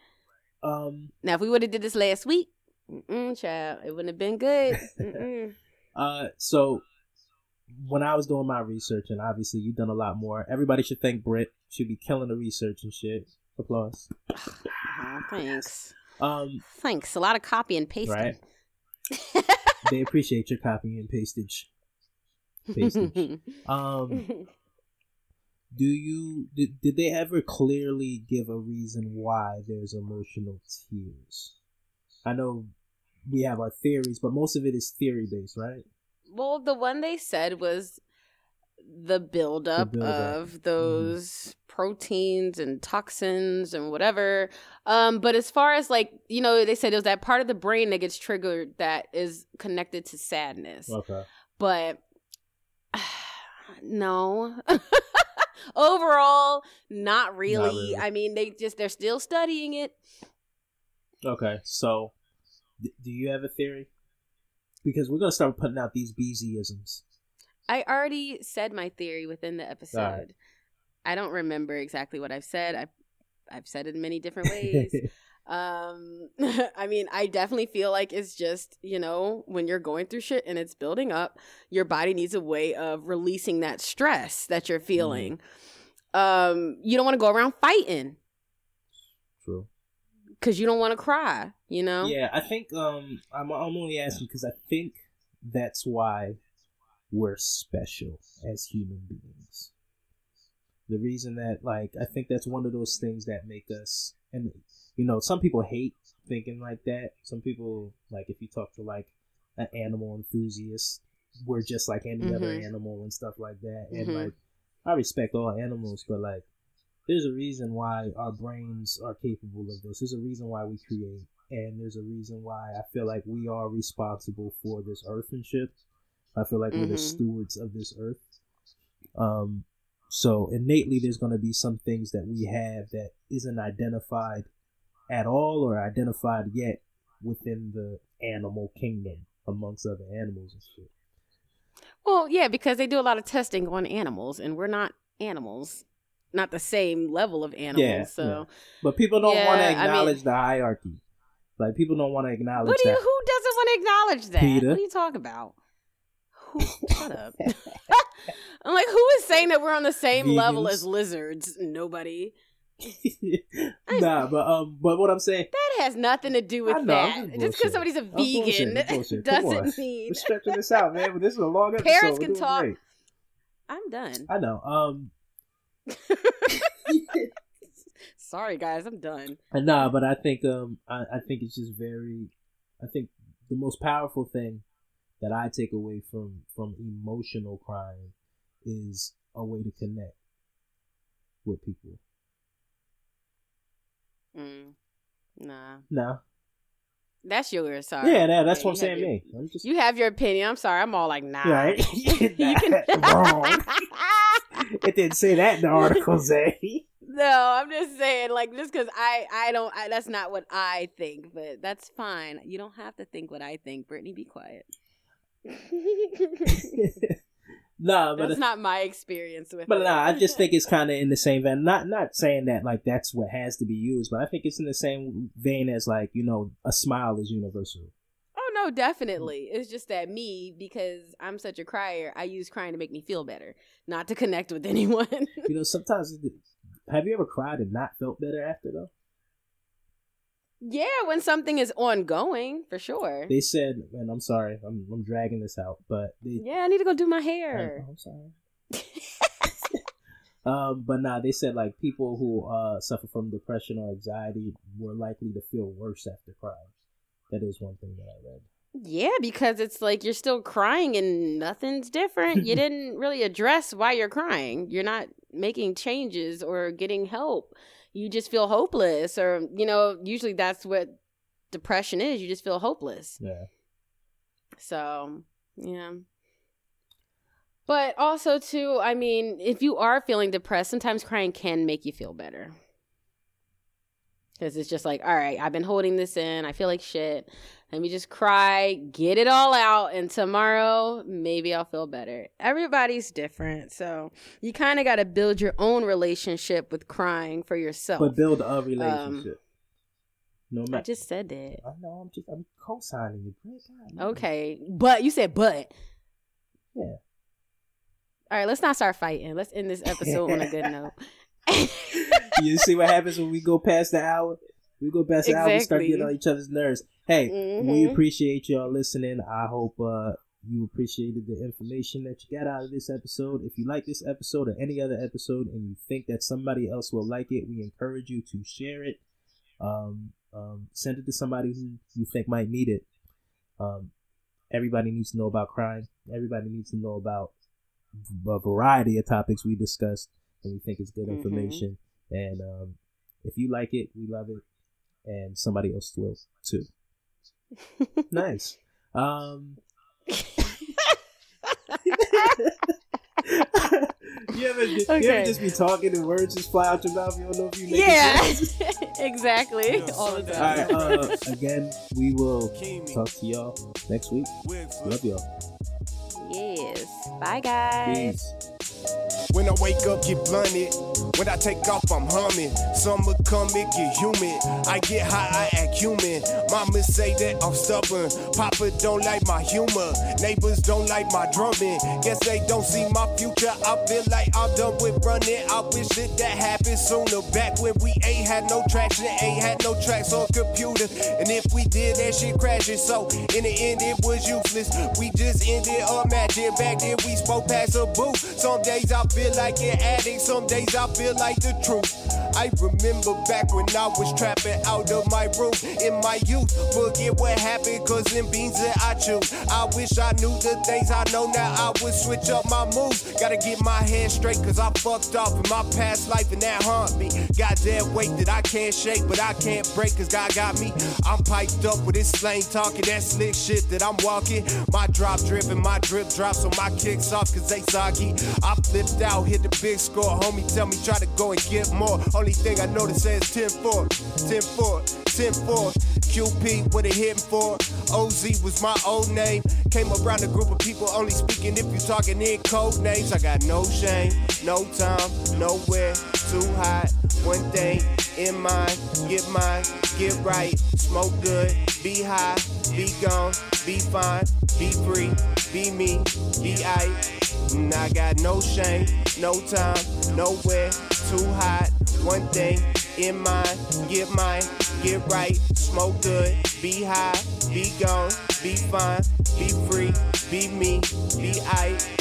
Right. Um, now, if we would have did this last week, mm-mm, child, it wouldn't have been good. Mm-mm. uh, so when I was doing my research, and obviously you've done a lot more, everybody should thank Britt. She'd be killing the research and shit. Applause. Oh, thanks. Um, thanks. A lot of copy and pasting. Right? They appreciate your copy and pastage. um do you did, did they ever clearly give a reason why there's emotional tears? I know we have our theories, but most of it is theory based, right? Well, the one they said was the buildup build of those mm. proteins and toxins and whatever. Um, but as far as like, you know, they said it was that part of the brain that gets triggered that is connected to sadness. Okay. But no. Overall, not really. not really. I mean, they just they're still studying it. Okay, so th- do you have a theory? Because we're gonna start putting out these B Z-isms. I already said my theory within the episode. Right. I don't remember exactly what I've said. I've I've said it in many different ways. um, I mean, I definitely feel like it's just, you know, when you're going through shit and it's building up, your body needs a way of releasing that stress that you're feeling. Mm. Um, you don't want to go around fighting. True. Because you don't want to cry, you know? Yeah, I think um, I'm, I'm only asking because I think that's why we're special as human beings. The reason that, like, I think that's one of those things that make us, and you know, some people hate thinking like that. Some people, like, if you talk to, like, an animal enthusiast, we're just like any mm-hmm. other animal and stuff like that. And, mm-hmm. like, I respect all animals, but, like, there's a reason why our brains are capable of this. There's a reason why we create. And there's a reason why I feel like we are responsible for this earth and shit. I feel like mm-hmm. we're the stewards of this earth. Um, so, innately, there's going to be some things that we have that isn't identified at all or identified yet within the animal kingdom amongst other animals and shit. Well, yeah, because they do a lot of testing on animals and we're not animals, not the same level of animals. Yeah, so yeah. But people don't yeah, want to acknowledge I mean, the hierarchy. Like, people don't want to acknowledge what do you, that. Who doesn't want to acknowledge that? Peter. What are you talking about? Who, shut up. I'm like, who is saying that we're on the same Vegans. Level as lizards? Nobody. I, nah, but um, but what I'm saying, that has nothing to do with know, that. Just because somebody's a I'm vegan bullshitting, bullshitting. Doesn't mean we're stretching this out, man. But this is a long episode. Parents can talk. Great. I'm done. I know. Um, sorry guys, I'm done. Nah, but I think um, I, I think it's just very. I think the most powerful thing that I take away from from emotional crying is a way to connect with people. Mm, nah. Nah. That's yours, sorry. Yeah, nah, that's yeah, what I'm saying. Your, me. I'm just... You have your opinion. I'm sorry. I'm all like, nah. Right. nah can... wrong. It didn't say that in the article, Zay. No, I'm just saying, like, just because I, I don't, I, that's not what I think, but that's fine. You don't have to think what I think. Brittany, be quiet. Nah, but that's uh, not my experience with but it. But nah, I just think it's kind of in the same vein. Not not saying that like that's what has to be used, but I think it's in the same vein as like, you know, a smile is universal. Oh no, definitely. Mm-hmm. It's just that me, because I'm such a crier, I use crying to make me feel better, not to connect with anyone. You know, sometimes. Have you ever cried and not felt better after though? Yeah, when something is ongoing, for sure. They said, and I'm sorry, I'm I'm dragging this out, but they, yeah, I need to go do my hair. I, I'm sorry. um, but nah, they said like people who uh suffer from depression or anxiety were likely to feel worse after crying. That is one thing that I read. Yeah, because it's like you're still crying and nothing's different. You didn't really address why you're crying. You're not making changes or getting help. You just feel hopeless, or, you know, usually that's what depression is. You just feel hopeless. Yeah. So, yeah. But also, too, I mean, if you are feeling depressed, sometimes crying can make you feel better. Because it's just like, all right, I've been holding this in. I feel like shit. Let me just cry, get it all out, and tomorrow maybe I'll feel better. Everybody's different, so you kind of got to build your own relationship with crying for yourself. But build a relationship. Um, no matter. I just said that. I know. I'm just. I'm co-signing you. Okay, but you said but. Yeah. All right. Let's not start fighting. Let's end this episode on a good note. You see what happens when we go past the hour? We go past the exactly. hour. We start getting on each other's nerves. Hey, mm-hmm. We appreciate y'all listening. I hope uh, you appreciated the information that you got out of this episode. If you like this episode or any other episode and you think that somebody else will like it, we encourage you to share it. Um, um, send it to somebody who you think might need it. Um, everybody needs to know about crime. Everybody needs to know about a variety of topics we discussed, and we think it's good mm-hmm. information. And um, if you like it, we love it, and somebody else will too. Nice. Um, you, ever, you okay. ever just be talking and words just fly out your mouth? You don't know if you make yeah, it exactly. All the time. All right, uh, again, we will talk to y'all next week. Love y'all. Yes. Bye, guys. Peace. When I wake up, get blunted. When I take off, I'm humming. Summer come, it get humid. I get high, I act human. Mama say that I'm stubborn. Papa don't like my humor. Neighbors don't like my drumming. Guess they don't see my future. I feel like I'm done with running. I wish that that happened sooner. Back when we ain't had no traction, ain't had no tracks on computer. And if we did, that shit crashes. So in the end, it was useless. We just ended up matching. Back then, we spoke past a booth. Some days I feel like an addict. Some days I feel like the truth. I remember back when I was trapping out of my room in my youth. Forget what happened, cause them beans that I chew. I wish I knew the things I know now. I would switch up my moves. Gotta get my head straight, cause I fucked off in my past life, and that haunt me. Goddamn weight that I can't shake, but I can't break, cause God got me. I'm piped up with this slang talking, that slick shit that I'm walking. My drop dripping, my drip drops on my kicks off, cause they soggy. I flipped out, hit the big score. Homie tell me try to go and get more. Only thing I know that says ten four, ten four, ten four. Q P, what it hitting for? O Z was my old name. Came around a group of people only speaking if you talking in code names. I got no shame, no time, nowhere, too hot. One thing in mind, get mine. get right, smoke good, be high, be gone, be fine, be free, be me, be I. And I got no shame, no time, nowhere too hot. One thing in mind, get mine, get right, smoke good, be high, be gone, be fine, be free, be me, be I.